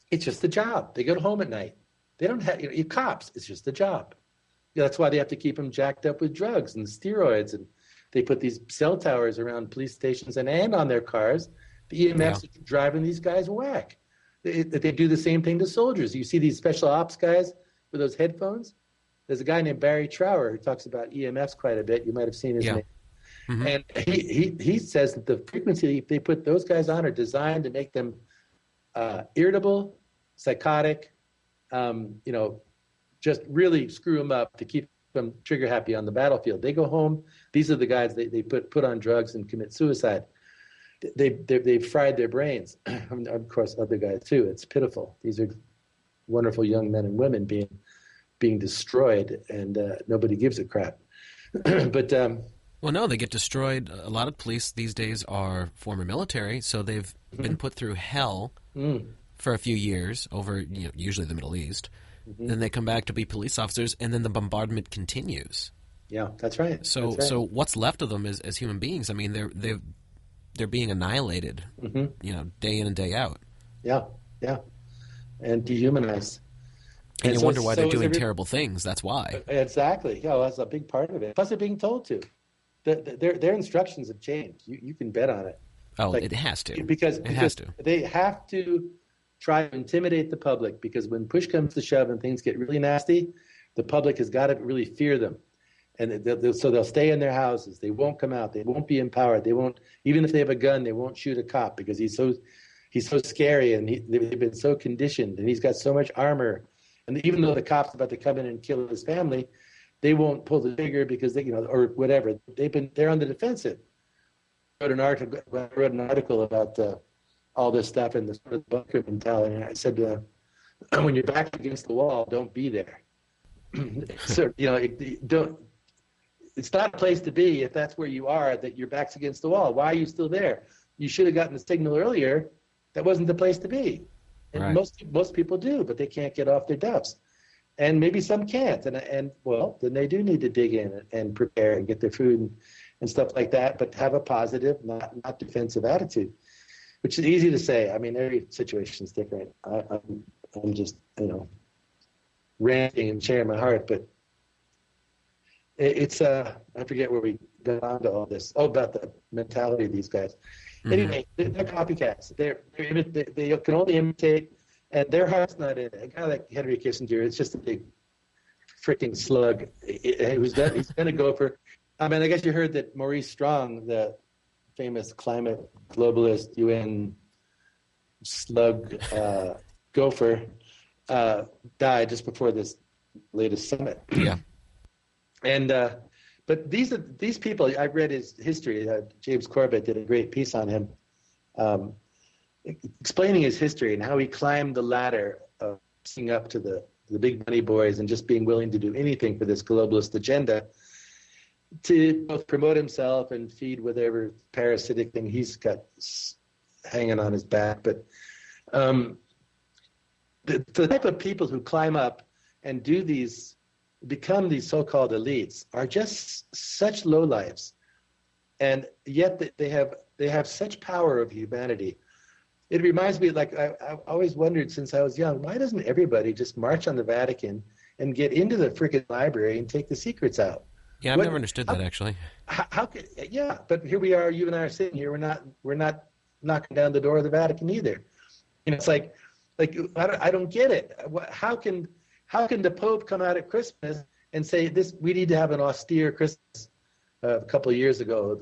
it's just the job. They go home at night. They don't have, you know, you cops. It's just the job. You know, that's why they have to keep them jacked up with drugs and steroids. And they put these cell towers around police stations and on their cars. The EMFs are driving these guys whack. They do the same thing to soldiers. You see these special ops guys with those headphones. There's a guy named Barry Trower who talks about EMFs quite a bit. You might have seen his name. Mm-hmm. And he says that the frequency they put those guys on are designed to make them irritable, psychotic, you know, just really screw them up to keep them trigger happy on the battlefield. They go home. These are the guys they put on drugs and commit suicide. They've fried their brains. Of course, other guys too. It's pitiful. These are wonderful young men and women being destroyed, and nobody gives a crap. But well, no, they get destroyed. A lot of police these days are former military, so they've been put through hell for a few years over, you know, usually the Middle East. Then they come back to be police officers, and then the bombardment continues. Yeah, that's right. So what's left of them as human beings? I mean, they're being annihilated, you know, day in and day out. Yeah, and dehumanized. And you wonder why they're doing terrible things. That's why. Exactly. Yeah, well, that's a big part of it. Plus, they're being told to. Their instructions have changed. You can bet on it. Oh, like, it has to. Because they have to try to intimidate the public, because when push comes to shove and things get really nasty, the public has got to really fear them. And so they'll stay in their houses. They won't come out. They won't be empowered. They won't, even if they have a gun, they won't shoot a cop, because he's so scary, and they've been so conditioned, and he's got so much armor. And even though the cop's about to come in and kill his family, they won't pull the trigger because they, or whatever. They're on the defensive. I wrote an article about all this stuff and the sort of bunker mentality, and I said, when you're back against the wall, don't be there. So don't. It's not a place to be if that's where you are, that your back's against the wall. Why are you still there? You should have gotten the signal earlier. That wasn't the place to be. And right. Most people do, but they can't get off their duffs. And maybe some can't. And then they do need to dig in and prepare and get their food and stuff like that, but have a positive, not defensive attitude, which is easy to say. I mean, every situation's different. I'm just, ranting and sharing my heart, but it's I forget where we got onto all this. Oh, about the mentality of these guys. Mm-hmm. Anyway, they're copycats. They can only imitate, and their heart's not in it. A guy like Henry Kissinger, it's just a big freaking slug. He's going to go for. I mean, I guess you heard that Maurice Strong, the famous climate globalist UN slug gopher, died just before this latest summit. Yeah. And but these people, I've read his history. James Corbett did a great piece on him, explaining his history and how he climbed the ladder of seeing up to the big money boys and just being willing to do anything for this globalist agenda to both promote himself and feed whatever parasitic thing he's got hanging on his back. But the type of people who climb up and do these, become these so-called elites, are just such lowlifes, and yet they have such power of humanity. It reminds me, like I've always wondered since I was young, why doesn't everybody just march on the Vatican and get into the freaking library and take the secrets out? Yeah, I've never understood that actually. How could? Yeah, but here we are. You and I are sitting here. We're not knocking down the door of the Vatican either. It's like I don't get it. How can the Pope come out at Christmas and say this? We need to have an austere Christmas. A couple of years ago,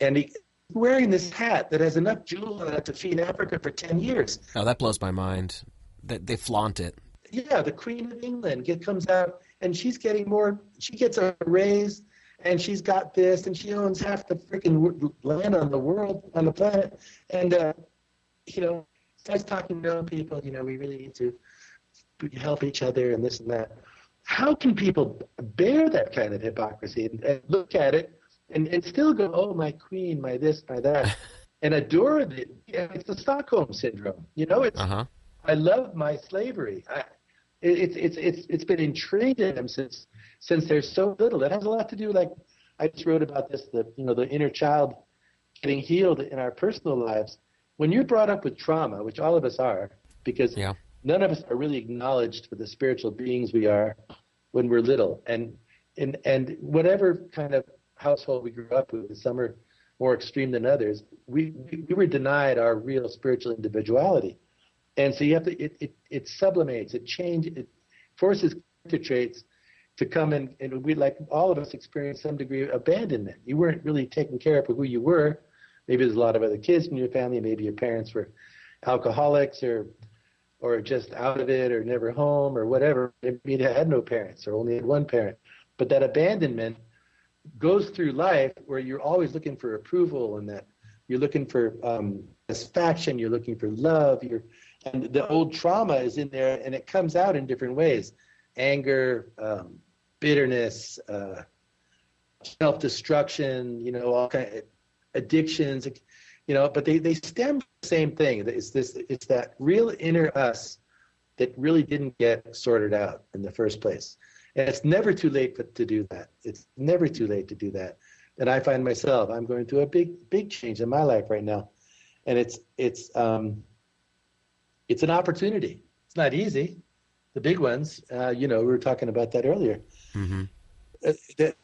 and he's wearing this hat that has enough jewels on it to feed Africa for 10 years. Oh, that blows my mind. That they flaunt it. Yeah, the Queen of England comes out, and she's getting more. She gets a raise, and she's got this, and she owns half the freaking land on the planet. And starts talking to people. We really need to help each other and this and that. How can people bear that kind of hypocrisy and look at it and still go, oh, my queen, my this, my that, and adore it? It's the Stockholm syndrome. It's I love my slavery. It's been intrigued in them since there's so little. It has a lot to do, like I just wrote about this, the inner child getting healed in our personal lives. When you're brought up with trauma, which all of us are, because yeah. None of us are really acknowledged for the spiritual beings we are when we're little. And whatever kind of household we grew up with, some are more extreme than others, we were denied our real spiritual individuality. And so you have to, it sublimates, it forces character traits to come in. And we, like all of us, experience some degree of abandonment. You weren't really taken care of for who you were. Maybe there's a lot of other kids in your family. Maybe your parents were alcoholics or just out of it, or never home, or whatever. Maybe they had no parents, or only had one parent. But that abandonment goes through life where you're always looking for approval, and that you're looking for satisfaction, you're looking for love, and the old trauma is in there, and it comes out in different ways. Anger, bitterness, self-destruction, all kind of addictions, but they stem from the same thing. It's that real inner us that really didn't get sorted out in the first place. And it's never too late to do that. It's never too late to do that. And I find myself, I'm going through a big, big change in my life right now. And it's an opportunity. It's not easy. the big ones, we were talking about that earlier. Mm-hmm.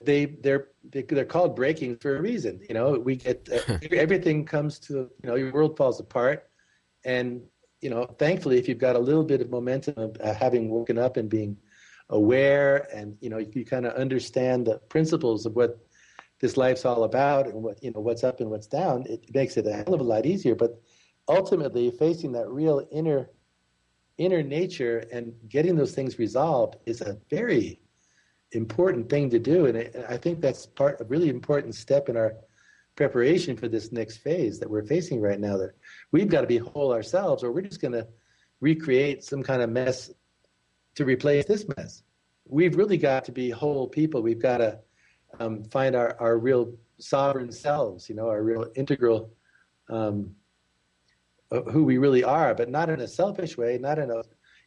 They're called breaking for a reason. You know, we get everything comes to, your world falls apart, and thankfully, if you've got a little bit of momentum of having woken up and being aware, and you kind of understand the principles of what this life's all about and what what's up and what's down, it makes it a hell of a lot easier. But ultimately, facing that real inner nature and getting those things resolved is a very important thing to do, and I think that's a really important step in our preparation for this next phase that we're facing right now. That we've got to be whole ourselves, or we're just going to recreate some kind of mess to replace this mess. We've really got to be whole people. We've got to find our real sovereign selves, our real integral who we really are, but not in a selfish way, not in an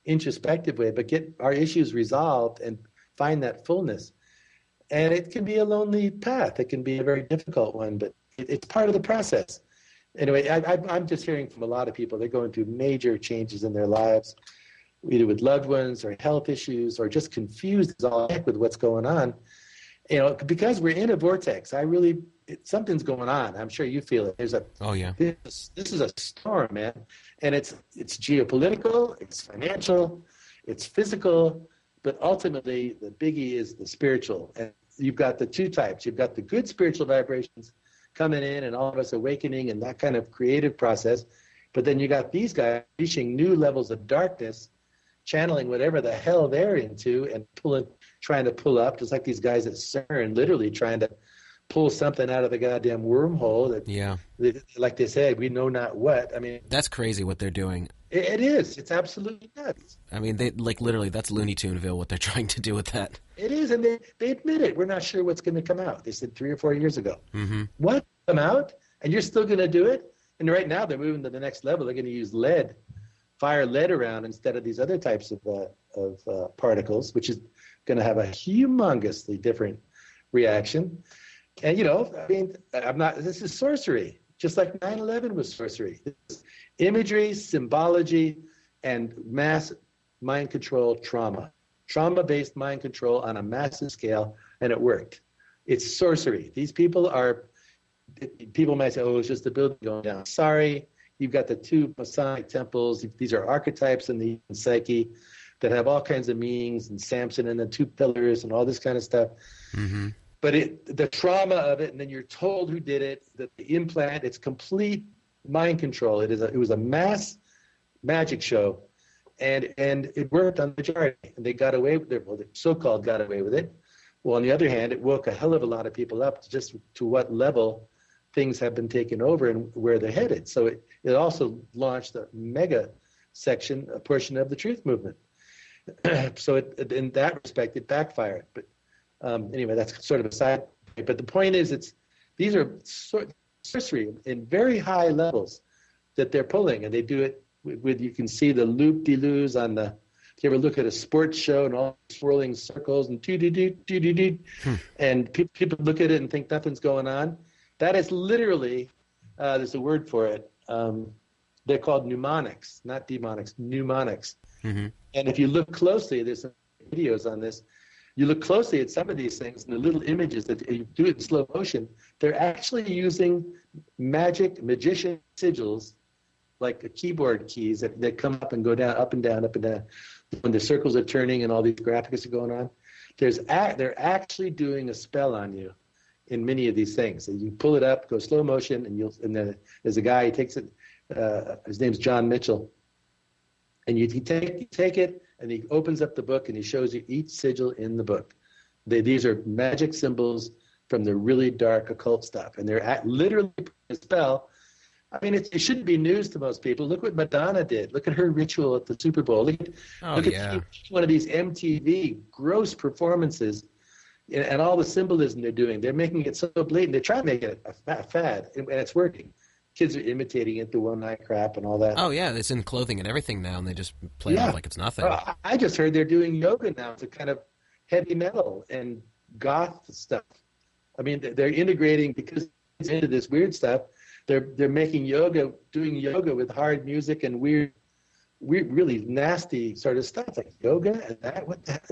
introspective way, but get our issues resolved and find that fullness. And it can be a lonely path. It can be a very difficult one, but it's part of the process. Anyway, I'm just hearing from a lot of people. They're going through major changes in their lives, either with loved ones or health issues or just confused as all heck with what's going on. Because we're in a vortex. Something's going on. I'm sure you feel it. This is a storm, man. And it's geopolitical, it's financial, it's physical, but ultimately the biggie is the spiritual. And you've got the two types. You've got the good spiritual vibrations coming in and all of us awakening and that kind of creative process. But then you got these guys reaching new levels of darkness, channeling whatever the hell they're into and trying to pull up, just like these guys at CERN, literally trying to pull something out of the goddamn wormhole. Like they said, we know not what. I mean, that's crazy what they're doing. It is. It's absolutely nuts. I mean, they literally, that's Looney Tuneville what they're trying to do with that. It is, and they admit it. We're not sure what's going to come out. They said 3 or 4 years ago. Mm-hmm. What come out? And you're still going to do it? And right now they're moving to the next level. They're going to use lead, fire lead around instead of these other types of particles, which is going to have a humongously different reaction. And, this is sorcery, just like 9/11 was sorcery. It's imagery, symbology, and mass mind control trauma-based mind control on a massive scale, and it worked. It's sorcery. These people might say, it's just the building going down. Sorry, you've got the two Masonic temples. These are archetypes in the human psyche that have all kinds of meanings, and Samson and the two pillars and all this kind of stuff. Mm-hmm. But the trauma of it, and then you're told who did it, that the implant, it's complete mind control. It was a mass magic show, and it worked on the majority. And they got away with it. Well, the so-called got away with it. Well, on the other hand, it woke a hell of a lot of people up to just to what level things have been taken over and where they're headed. So it also launched a portion of the truth movement. So in that respect, it backfired. But anyway, that's sort of a side. But the point is, these are sorcery in very high levels that they're pulling, and they do it with you can see the loop-de-loos on the. If you ever look at a sports show and all swirling circles and and people look at it and think nothing's going on. That is literally there's a word for it. They're called mnemonics, not demonics. Mnemonics. Mm-hmm. And if you look closely, there's some videos on this. You look closely at some of these things, and the little images that you do it in slow motion, they're actually using magician sigils, like the keyboard keys that come up and go down, up and down, up and down. When the circles are turning and all these graphics are going on, they're actually doing a spell on you in many of these things. So you pull it up, go slow motion, and then there's a guy, he takes it, his name's John Mitchell, and you take it, and he opens up the book and he shows you each sigil in the book. These are magic symbols from the really dark occult stuff. And they're literally a spell. I mean, it shouldn't be news to most people. Look what Madonna did. Look at her ritual at the Super Bowl. Look at one of these MTV gross performances and all the symbolism they're doing. They're making it so blatant. They're trying to make it a fad, and it's working. Kids are imitating it, the one-night crap and all that. Oh, yeah, it's in clothing and everything now, and they just play it like it's nothing. I just heard they're doing yoga now. It's a kind of heavy metal and goth stuff. I mean, they're integrating, because it's into this weird stuff, they're making yoga, doing yoga with hard music and weird really nasty sort of stuff like yoga and that. What the heck?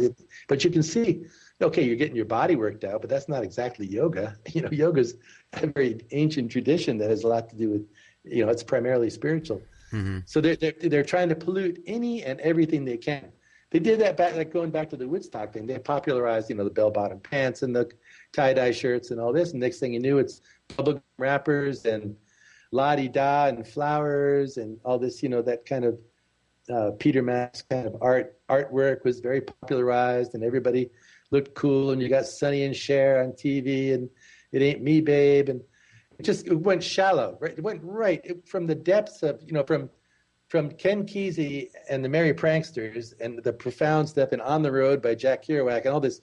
But you can see, okay, you're getting your body worked out, but that's not exactly yoga. You know, yoga's a very ancient tradition that has a lot to do with, you know, it's primarily spiritual. Mm-hmm. So they're trying to pollute any and everything they can. They did that back, like going back to the Woodstock thing. They popularized, you know, the bell-bottom pants and the tie-dye shirts and all this. And next thing you knew, it's bubblegum wrappers and la-di-da and flowers and all this, you know, that kind of Peter Max kind of artwork was very popularized, and everybody looked cool. And you got Sonny and Cher on TV and It Ain't Me, Babe. And it went shallow, right? It went from the depths of, you know, from Ken Kesey and the Merry Pranksters and the profound stuff and On the Road by Jack Kerouac and all this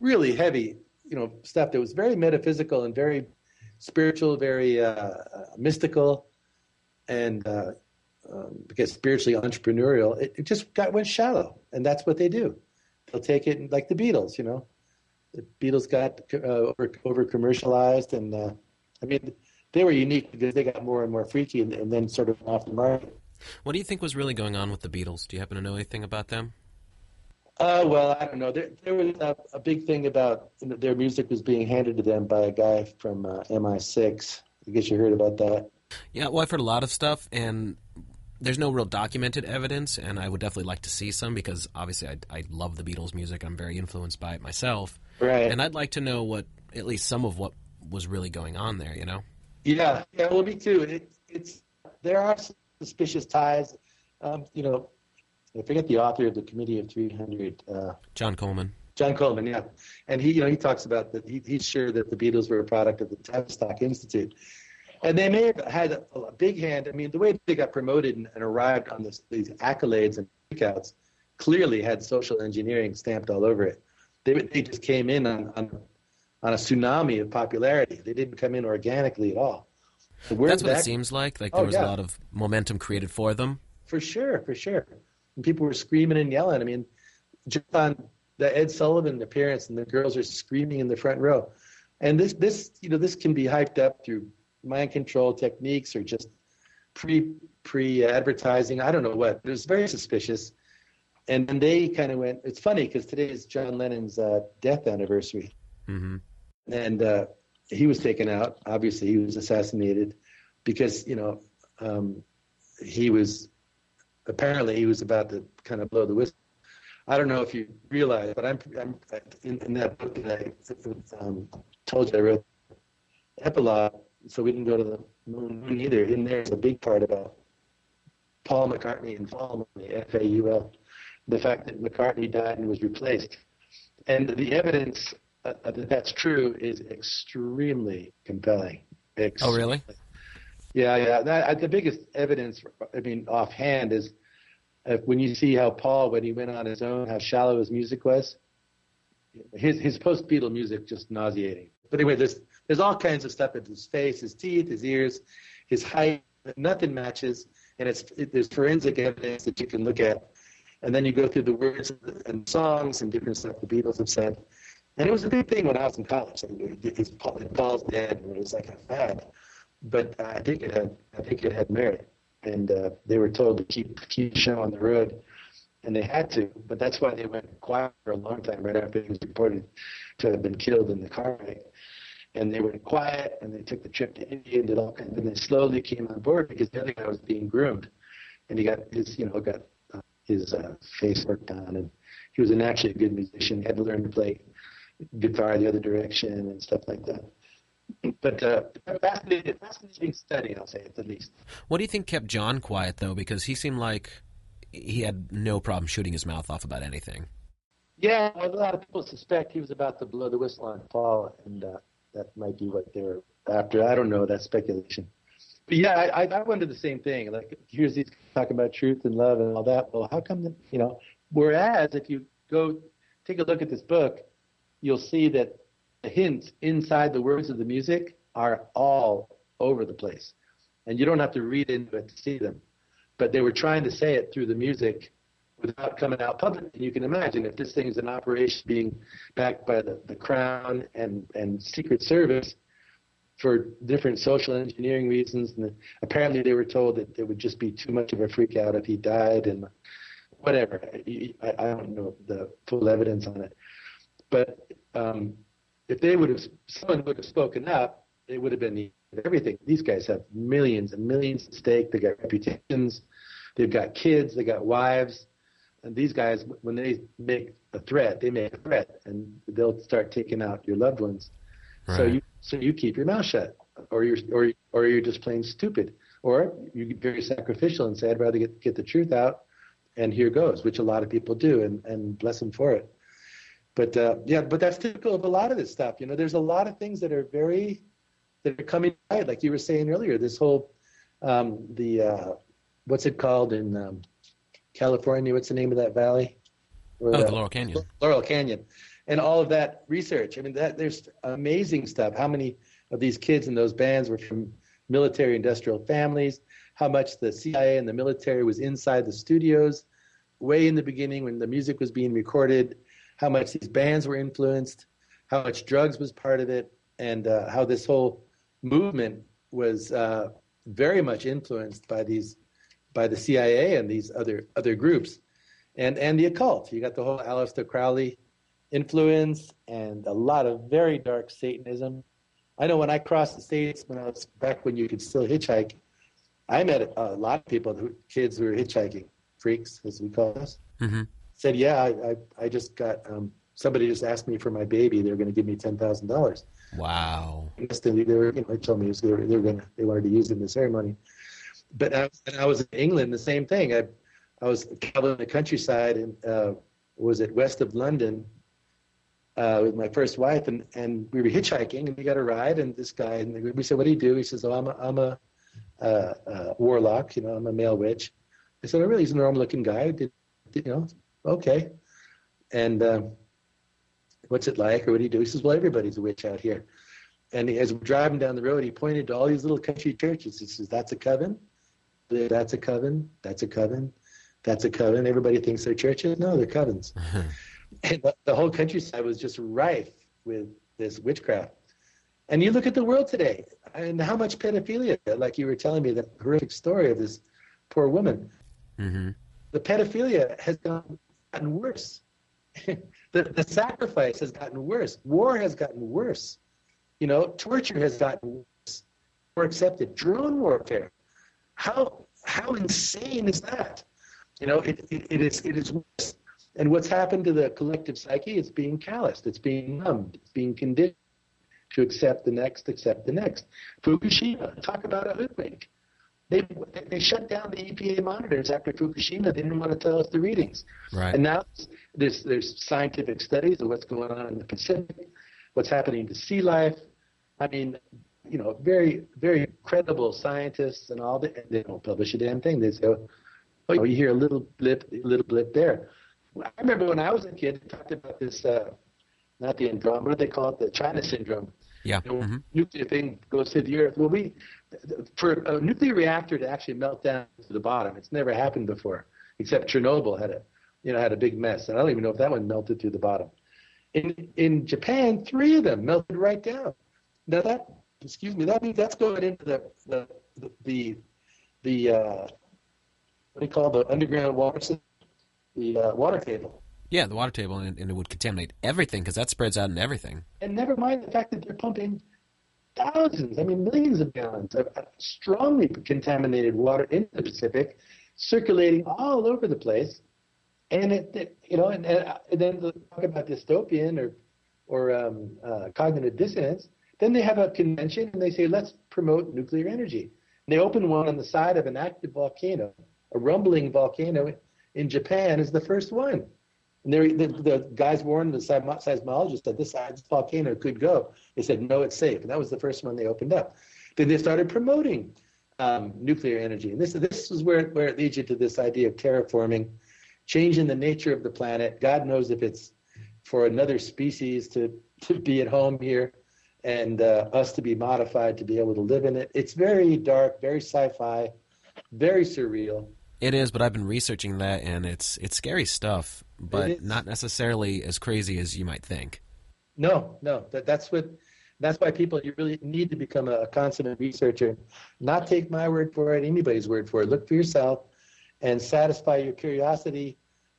really heavy, you know, stuff that was very metaphysical and very spiritual, very mystical, and I guess spiritually entrepreneurial. It just went shallow, and that's what they do. They'll take it like the Beatles, you know. The Beatles got over-commercialized, and I mean, they were unique because they got more and more freaky and then sort of off the market. What do you think was really going on with the Beatles? Do you happen to know anything about them? Well, I don't know. There was a big thing about, you know, their music was being handed to them by a guy from MI6. I guess you heard about that. Yeah, well, I've heard a lot of stuff, and there's no real documented evidence, and I would definitely like to see some because, obviously, I love the Beatles' music. I'm very influenced by it myself. Right. And I'd like to know what, at least some of what was really going on there, you know? Yeah, well, me too. There are some suspicious ties, you know, I forget the author of the Committee of 300. John Coleman. John Coleman, yeah. And he, you know, he talks about that. He's sure that the Beatles were a product of the Tavistock Institute. And they may have had a big hand. I mean, the way they got promoted and arrived on these accolades and breakouts clearly had social engineering stamped all over it. They just came in on a tsunami of popularity. They didn't come in organically at all. So that's what it seems like. Like there was a lot of momentum created for them. For sure, for sure. And people were screaming and yelling. I mean, just on the Ed Sullivan appearance, and the girls are screaming in the front row. And this, you know, this can be hyped up through mind control techniques or just pre-advertising. I don't know what. It was very suspicious. And then they kind of went. It's funny because today is John Lennon's death anniversary, mm-hmm. and he was taken out. Obviously, he was assassinated because, you know, he was. Apparently, he was about to kind of blow the whistle. I don't know if you realize, but I'm in that book that I told you I wrote, epilogue. So we didn't go to the moon either. In there's a big part about Paul McCartney and Paul, F-A-U-L, the fact that McCartney died and was replaced, and the evidence that that's true is extremely compelling. Extremely. Oh, really? Yeah. The biggest evidence, I mean, offhand is when you see how Paul, when he went on his own, how shallow his music was. His post-Beatle music, just nauseating. But anyway, there's all kinds of stuff in his face, his teeth, his ears, his height. Nothing matches, and there's forensic evidence that you can look at. And then you go through the words and songs and different stuff the Beatles have said. And it was a big thing when I was in college. I mean, Paul's dead, and it was like a fad. But I think it had merit, and they were told to keep the show on the road, and they had to. But that's why they went quiet for a long time right after he was reported to have been killed in the car wreck. And they went quiet, and they took the trip to India and did all kinds. And they slowly came on board because the other guy was being groomed, and he got his face worked on. And he was naturally a good musician. He had to learn to play guitar the other direction and stuff like that. But fascinating study, I'll say, at the least. What do you think kept John quiet, though? Because he seemed like he had no problem shooting his mouth off about anything. Yeah, a lot of people suspect he was about to blow the whistle on Paul, and that might be what they were after. I don't know. That's speculation. But, yeah, I wondered the same thing. Like, here's these talking about truth and love and all that. Well, how come, you know, whereas if you go take a look at this book, you'll see that the hints inside the words of the music are all over the place. And you don't have to read into it to see them. But they were trying to say it through the music without coming out publicly. And you can imagine if this thing's an operation being backed by the Crown and Secret Service, for different social engineering reasons. And apparently they were told that it would just be too much of a freak out if he died and whatever. I don't know the full evidence on it. But if they would have, someone would have spoken up, it would have been everything. These guys have millions and millions at stake. They got reputations. They've got kids. They got wives. And these guys, when they make a threat, they make a threat, and they'll start taking out your loved ones. Right. So you keep your mouth shut, or you're just plain stupid, or you get very sacrificial and say, I'd rather get the truth out, and here goes, which a lot of people do, and bless them for it. But but that's typical of a lot of this stuff. You know, there's a lot of things that are coming out, like you were saying earlier. This whole what's it called in California? What's the name of that valley? The Laurel Canyon. Laurel Canyon, and all of that research. I mean, there's amazing stuff. How many of these kids in those bands were from military-industrial families? How much the CIA and the military was inside the studios, way in the beginning when the music was being recorded. How much these bands were influenced. How much drugs was part of it, and how this whole movement was very much influenced by the CIA and these other groups, and the occult. You got the whole Aleister Crowley influence and a lot of very dark Satanism. I know when I crossed the states, when I was back when you could still hitchhike, I met a lot of people, kids who were hitchhiking, freaks as we call us, mm-hmm. said, yeah, I just got somebody just asked me for my baby. They were going to give me $10,000. Wow! Instantly, they told me they wanted to use it in the ceremony. But I was in England, the same thing. I was traveling the countryside and was at west of London with my first wife, and we were hitchhiking, and we got a ride, and this guy, and we said, what do you do? He says, oh, I'm a warlock, you know, I'm a male witch. I said, oh, really? He's a normal-looking guy. Did you know? Okay. And what's it like, or what do you do? He says, well, everybody's a witch out here. And as we're driving down the road, he pointed to all these little country churches. He says, that's a coven. That's a coven. That's a coven. That's a coven. Everybody thinks they're churches. No, they're covens. And the whole countryside was just rife with this witchcraft. And you look at the world today and how much pedophilia, like you were telling me, that horrific story of this poor woman. Mm-hmm. The pedophilia has gotten worse. The sacrifice has gotten worse. War has gotten worse. You know, torture has gotten worse. More accepted. Drone warfare. How insane is that? You know, it is worse. And what's happened to the collective psyche? It's being calloused. It's being numbed. It's being conditioned to accept the next, accept the next. Fukushima. Talk about a hoodwink. They shut down the EPA monitors after Fukushima. They didn't want to tell us the readings. Right. And now there's scientific studies of what's going on in the Pacific, what's happening to sea life. I mean, you know, very, very credible scientists and all that. They don't publish a damn thing. They say, oh, you hear a little blip there. I remember when I was a kid, they talked about this, not the Andromeda, what do they call it, the China syndrome. Yeah. You know, mm-hmm. Nuclear thing goes through the earth. Well, for a nuclear reactor to actually melt down to the bottom, it's never happened before, except Chernobyl had a big mess, and I don't even know if that one melted through the bottom. In Japan, 3 of them melted right down. Now that means that's going into the what do you call the underground water system, the water table. Yeah, the water table, and it would contaminate everything because that spreads out in everything. And never mind the fact that they're pumping thousands, I mean millions of gallons of strongly contaminated water into the Pacific, circulating all over the place. And and then they talk about dystopian or cognitive dissonance. Then they have a convention and they say, let's promote nuclear energy. And they open one on the side of an active volcano, a rumbling volcano in Japan is the first one. And the guys warned the seismologists that this volcano could go. They said, no, it's safe. And that was the first one they opened up. Then they started promoting nuclear energy. And this is where it leads you to this idea of terraforming, changing the nature of the planet. God knows if it's for another species to be at home here and us to be modified to be able to live in it. It's very dark, very sci-fi, very surreal. It is, but I've been researching that, and it's scary stuff, but not necessarily as crazy as you might think. No, that's what That's why people, you really need to become a consummate researcher. Not take my word for it, anybody's word for it. Look for yourself and satisfy your curiosity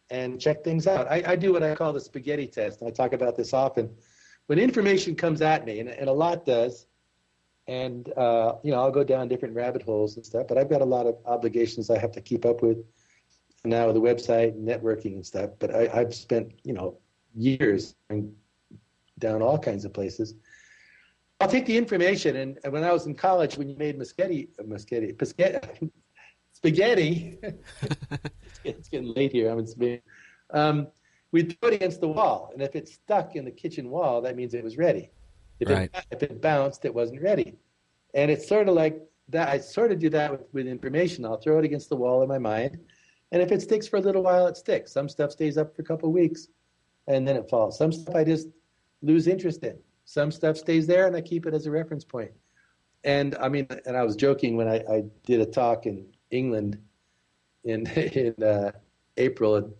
and check things out. I do what I call the spaghetti test. I talk about this often. When information comes at me, and a lot does, and you know, I'll go down different rabbit holes and stuff, but I've got a lot of obligations I have to keep up with now with the website and networking and stuff, but I've spent, you know, years down all kinds of places. I'll take the information, and when I was in college, when you made spaghetti, it's getting late here, I'm in Spain, we'd throw it against the wall, and if it stuck in the kitchen wall, that means it was ready. If it bounced, it wasn't ready. And it's sort of like that. I sort of do that with information. I'll throw it against the wall in my mind, and if it sticks for a little while, it sticks. Some stuff stays up for a couple of weeks, and then it falls. Some stuff I just lose interest in. Some stuff stays there, and I keep it as a reference point. And I mean, and I was joking when I did a talk in England in April, and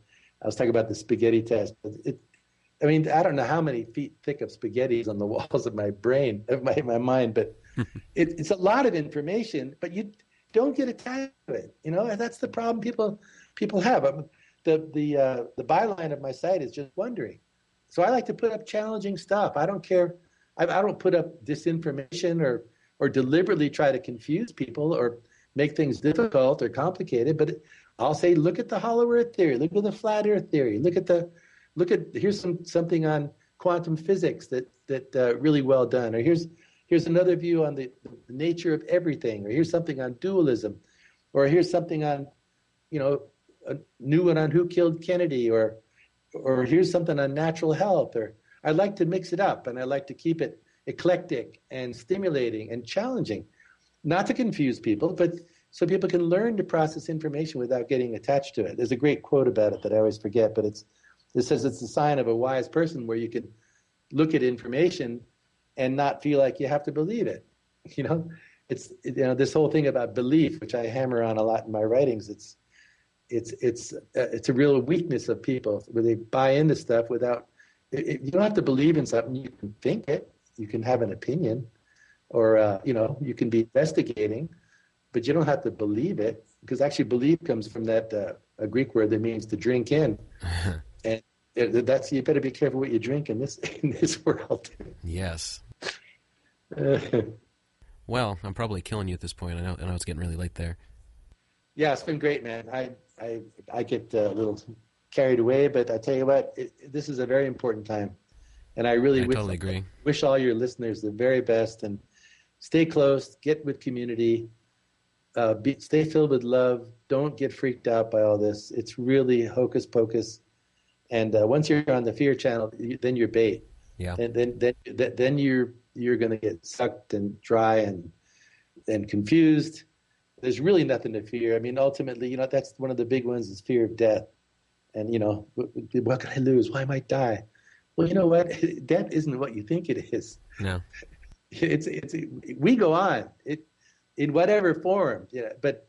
I was talking about the spaghetti test. I mean, I don't know how many feet thick of spaghetti is on the walls of my brain, of my mind, but it's a lot of information, but you don't get attached to it, you know, and that's the problem people have. The byline of my site is just wondering. So I like to put up challenging stuff. I don't care. I don't put up disinformation or deliberately try to confuse people or make things difficult or complicated, but I'll say, look at the hollow earth theory, look at the flat earth theory, here's something on quantum physics that really well done, or here's another view on the nature of everything, or here's something on dualism, or here's something on, you know, a new one on who killed Kennedy, or here's something on natural health. Or I like to mix it up, and I like to keep it eclectic and stimulating and challenging, not to confuse people, but so people can learn to process information without getting attached to it. There's a great quote about it that I always forget, but it says it's the sign of a wise person, where you can look at information and not feel like you have to believe it. You know, it's, you know, this whole thing about belief, which I hammer on a lot in my writings. It's a real weakness of people, where they buy into stuff without. You don't have to believe in something. You can think it. You can have an opinion, or you know, you can be investigating, but you don't have to believe it, because actually, belief comes from that a Greek word that means to drink in. And that's, you better be careful what you drink in this world. Yes. Well, I'm probably killing you at this point. I know it's getting really late there. Yeah, it's been great, man. I get a little carried away, but I tell you what, this is a very important time, and I really wish all your listeners the very best, and stay close, get with community, stay filled with love. Don't get freaked out by all this. It's really hocus pocus. And once you're on the fear channel, then you're bait. Yeah. And then you're going to get sucked and dry and confused. There's really nothing to fear. I mean, ultimately, you know, that's one of the big ones is fear of death. And you know, what could I lose? Why might I die? Well, you know what? Death isn't what you think it is. No. It's we go on it in whatever form. Yeah. You know, but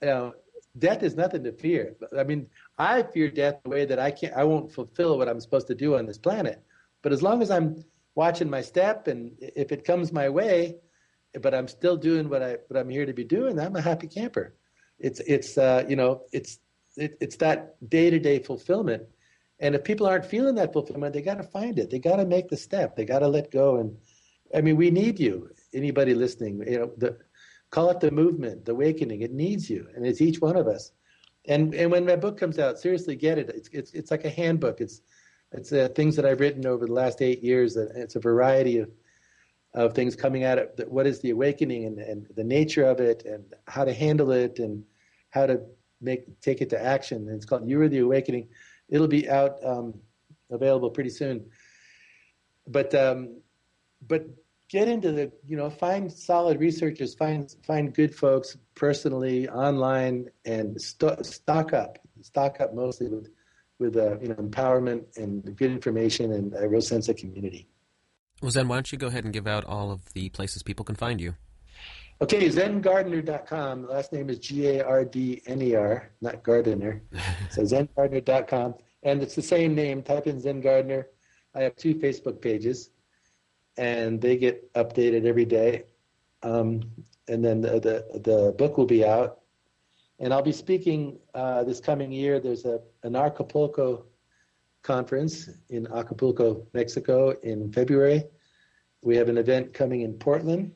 you know, death is nothing to fear. I mean, I fear death the way that I won't fulfill what I'm supposed to do on this planet. But as long as I'm watching my step, and if it comes my way, but I'm still doing what I'm here to be doing, I'm a happy camper. It's that day-to-day fulfillment. And if people aren't feeling that fulfillment, they got to find it. They got to make the step. They got to let go. And I mean, we need you. Anybody listening, you know, call it the movement, the awakening. It needs you, and it's each one of us. And when my book comes out, seriously, get it. It's like a handbook. It's things that I've written over the last 8 years. It's a variety of things coming out of what is the awakening and the nature of it, and how to handle it, and how to take it to action. And it's called You Are the Awakening. It'll be out available pretty soon. But get into the, you know, find solid researchers, find good folks personally, online, and stock up mostly with you know, empowerment and good information and a real sense of community. Well, Zen, why don't you go ahead and give out all of the places people can find you? Okay, zengardner.com. The last name is Gardner, not Gardner. So zengardner.com. And it's the same name. Type in Zen Gardner. I have 2 Facebook pages. and they get updated every day. And then the book will be out. And I'll be speaking this coming year. There's an Acapulco conference in Acapulco, Mexico in February. We have an event coming in Portland.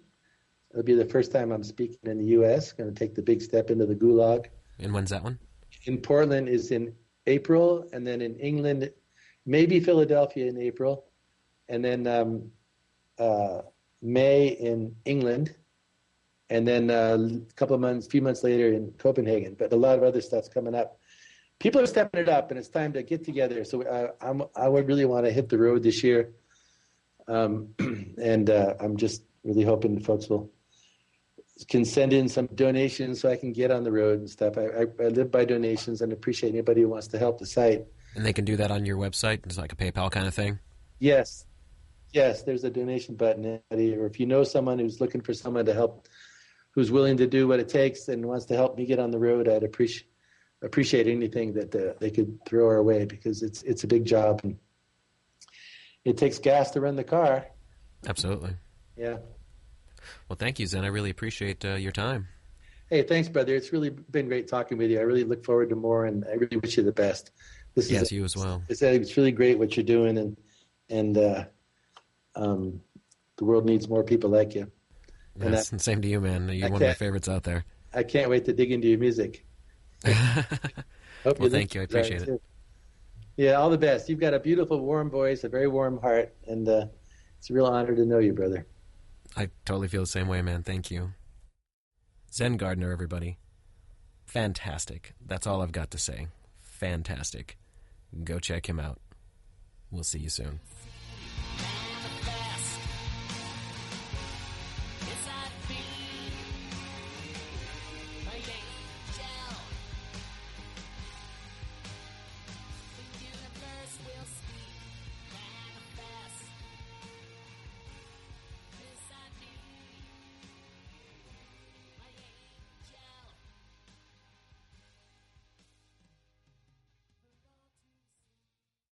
It'll be the first time I'm speaking in the U.S. Going to take the big step into the gulag. And when's that one? In Portland is in April, and then in England, maybe Philadelphia in April, and then May in England, and then a couple of months, few months later in Copenhagen. But a lot of other stuff's coming up. People are stepping it up, and it's time to get together. So I would really want to hit the road this year, and I'm just really hoping folks can send in some donations so I can get on the road and stuff. I live by donations and appreciate anybody who wants to help the site. And they can do that on your website? It's like a PayPal kind of thing? Yes. Yes, there's a donation button. Or if you know someone who's looking for someone to help, who's willing to do what it takes and wants to help me get on the road, I'd appreciate anything that they could throw our way, because it's a big job. And it takes gas to run the car. Absolutely. Yeah. Well, thank you, Zen. I really appreciate your time. Hey, thanks, brother. It's really been great talking with you. I really look forward to more, and I really wish you the best. Yes, you as well. It's really great what you're doing, and the world needs more people like you. Yes, and same to you, man. You're one of my favorites out there. I can't wait to dig into your music. Well, thank you. I appreciate it. Yeah, all the best. You've got a beautiful, warm voice, a very warm heart, and it's a real honor to know you, brother. I totally feel the same way, man. Thank you. Zen Gardner, everybody. Fantastic. That's all I've got to say. Fantastic. Go check him out. We'll see you soon.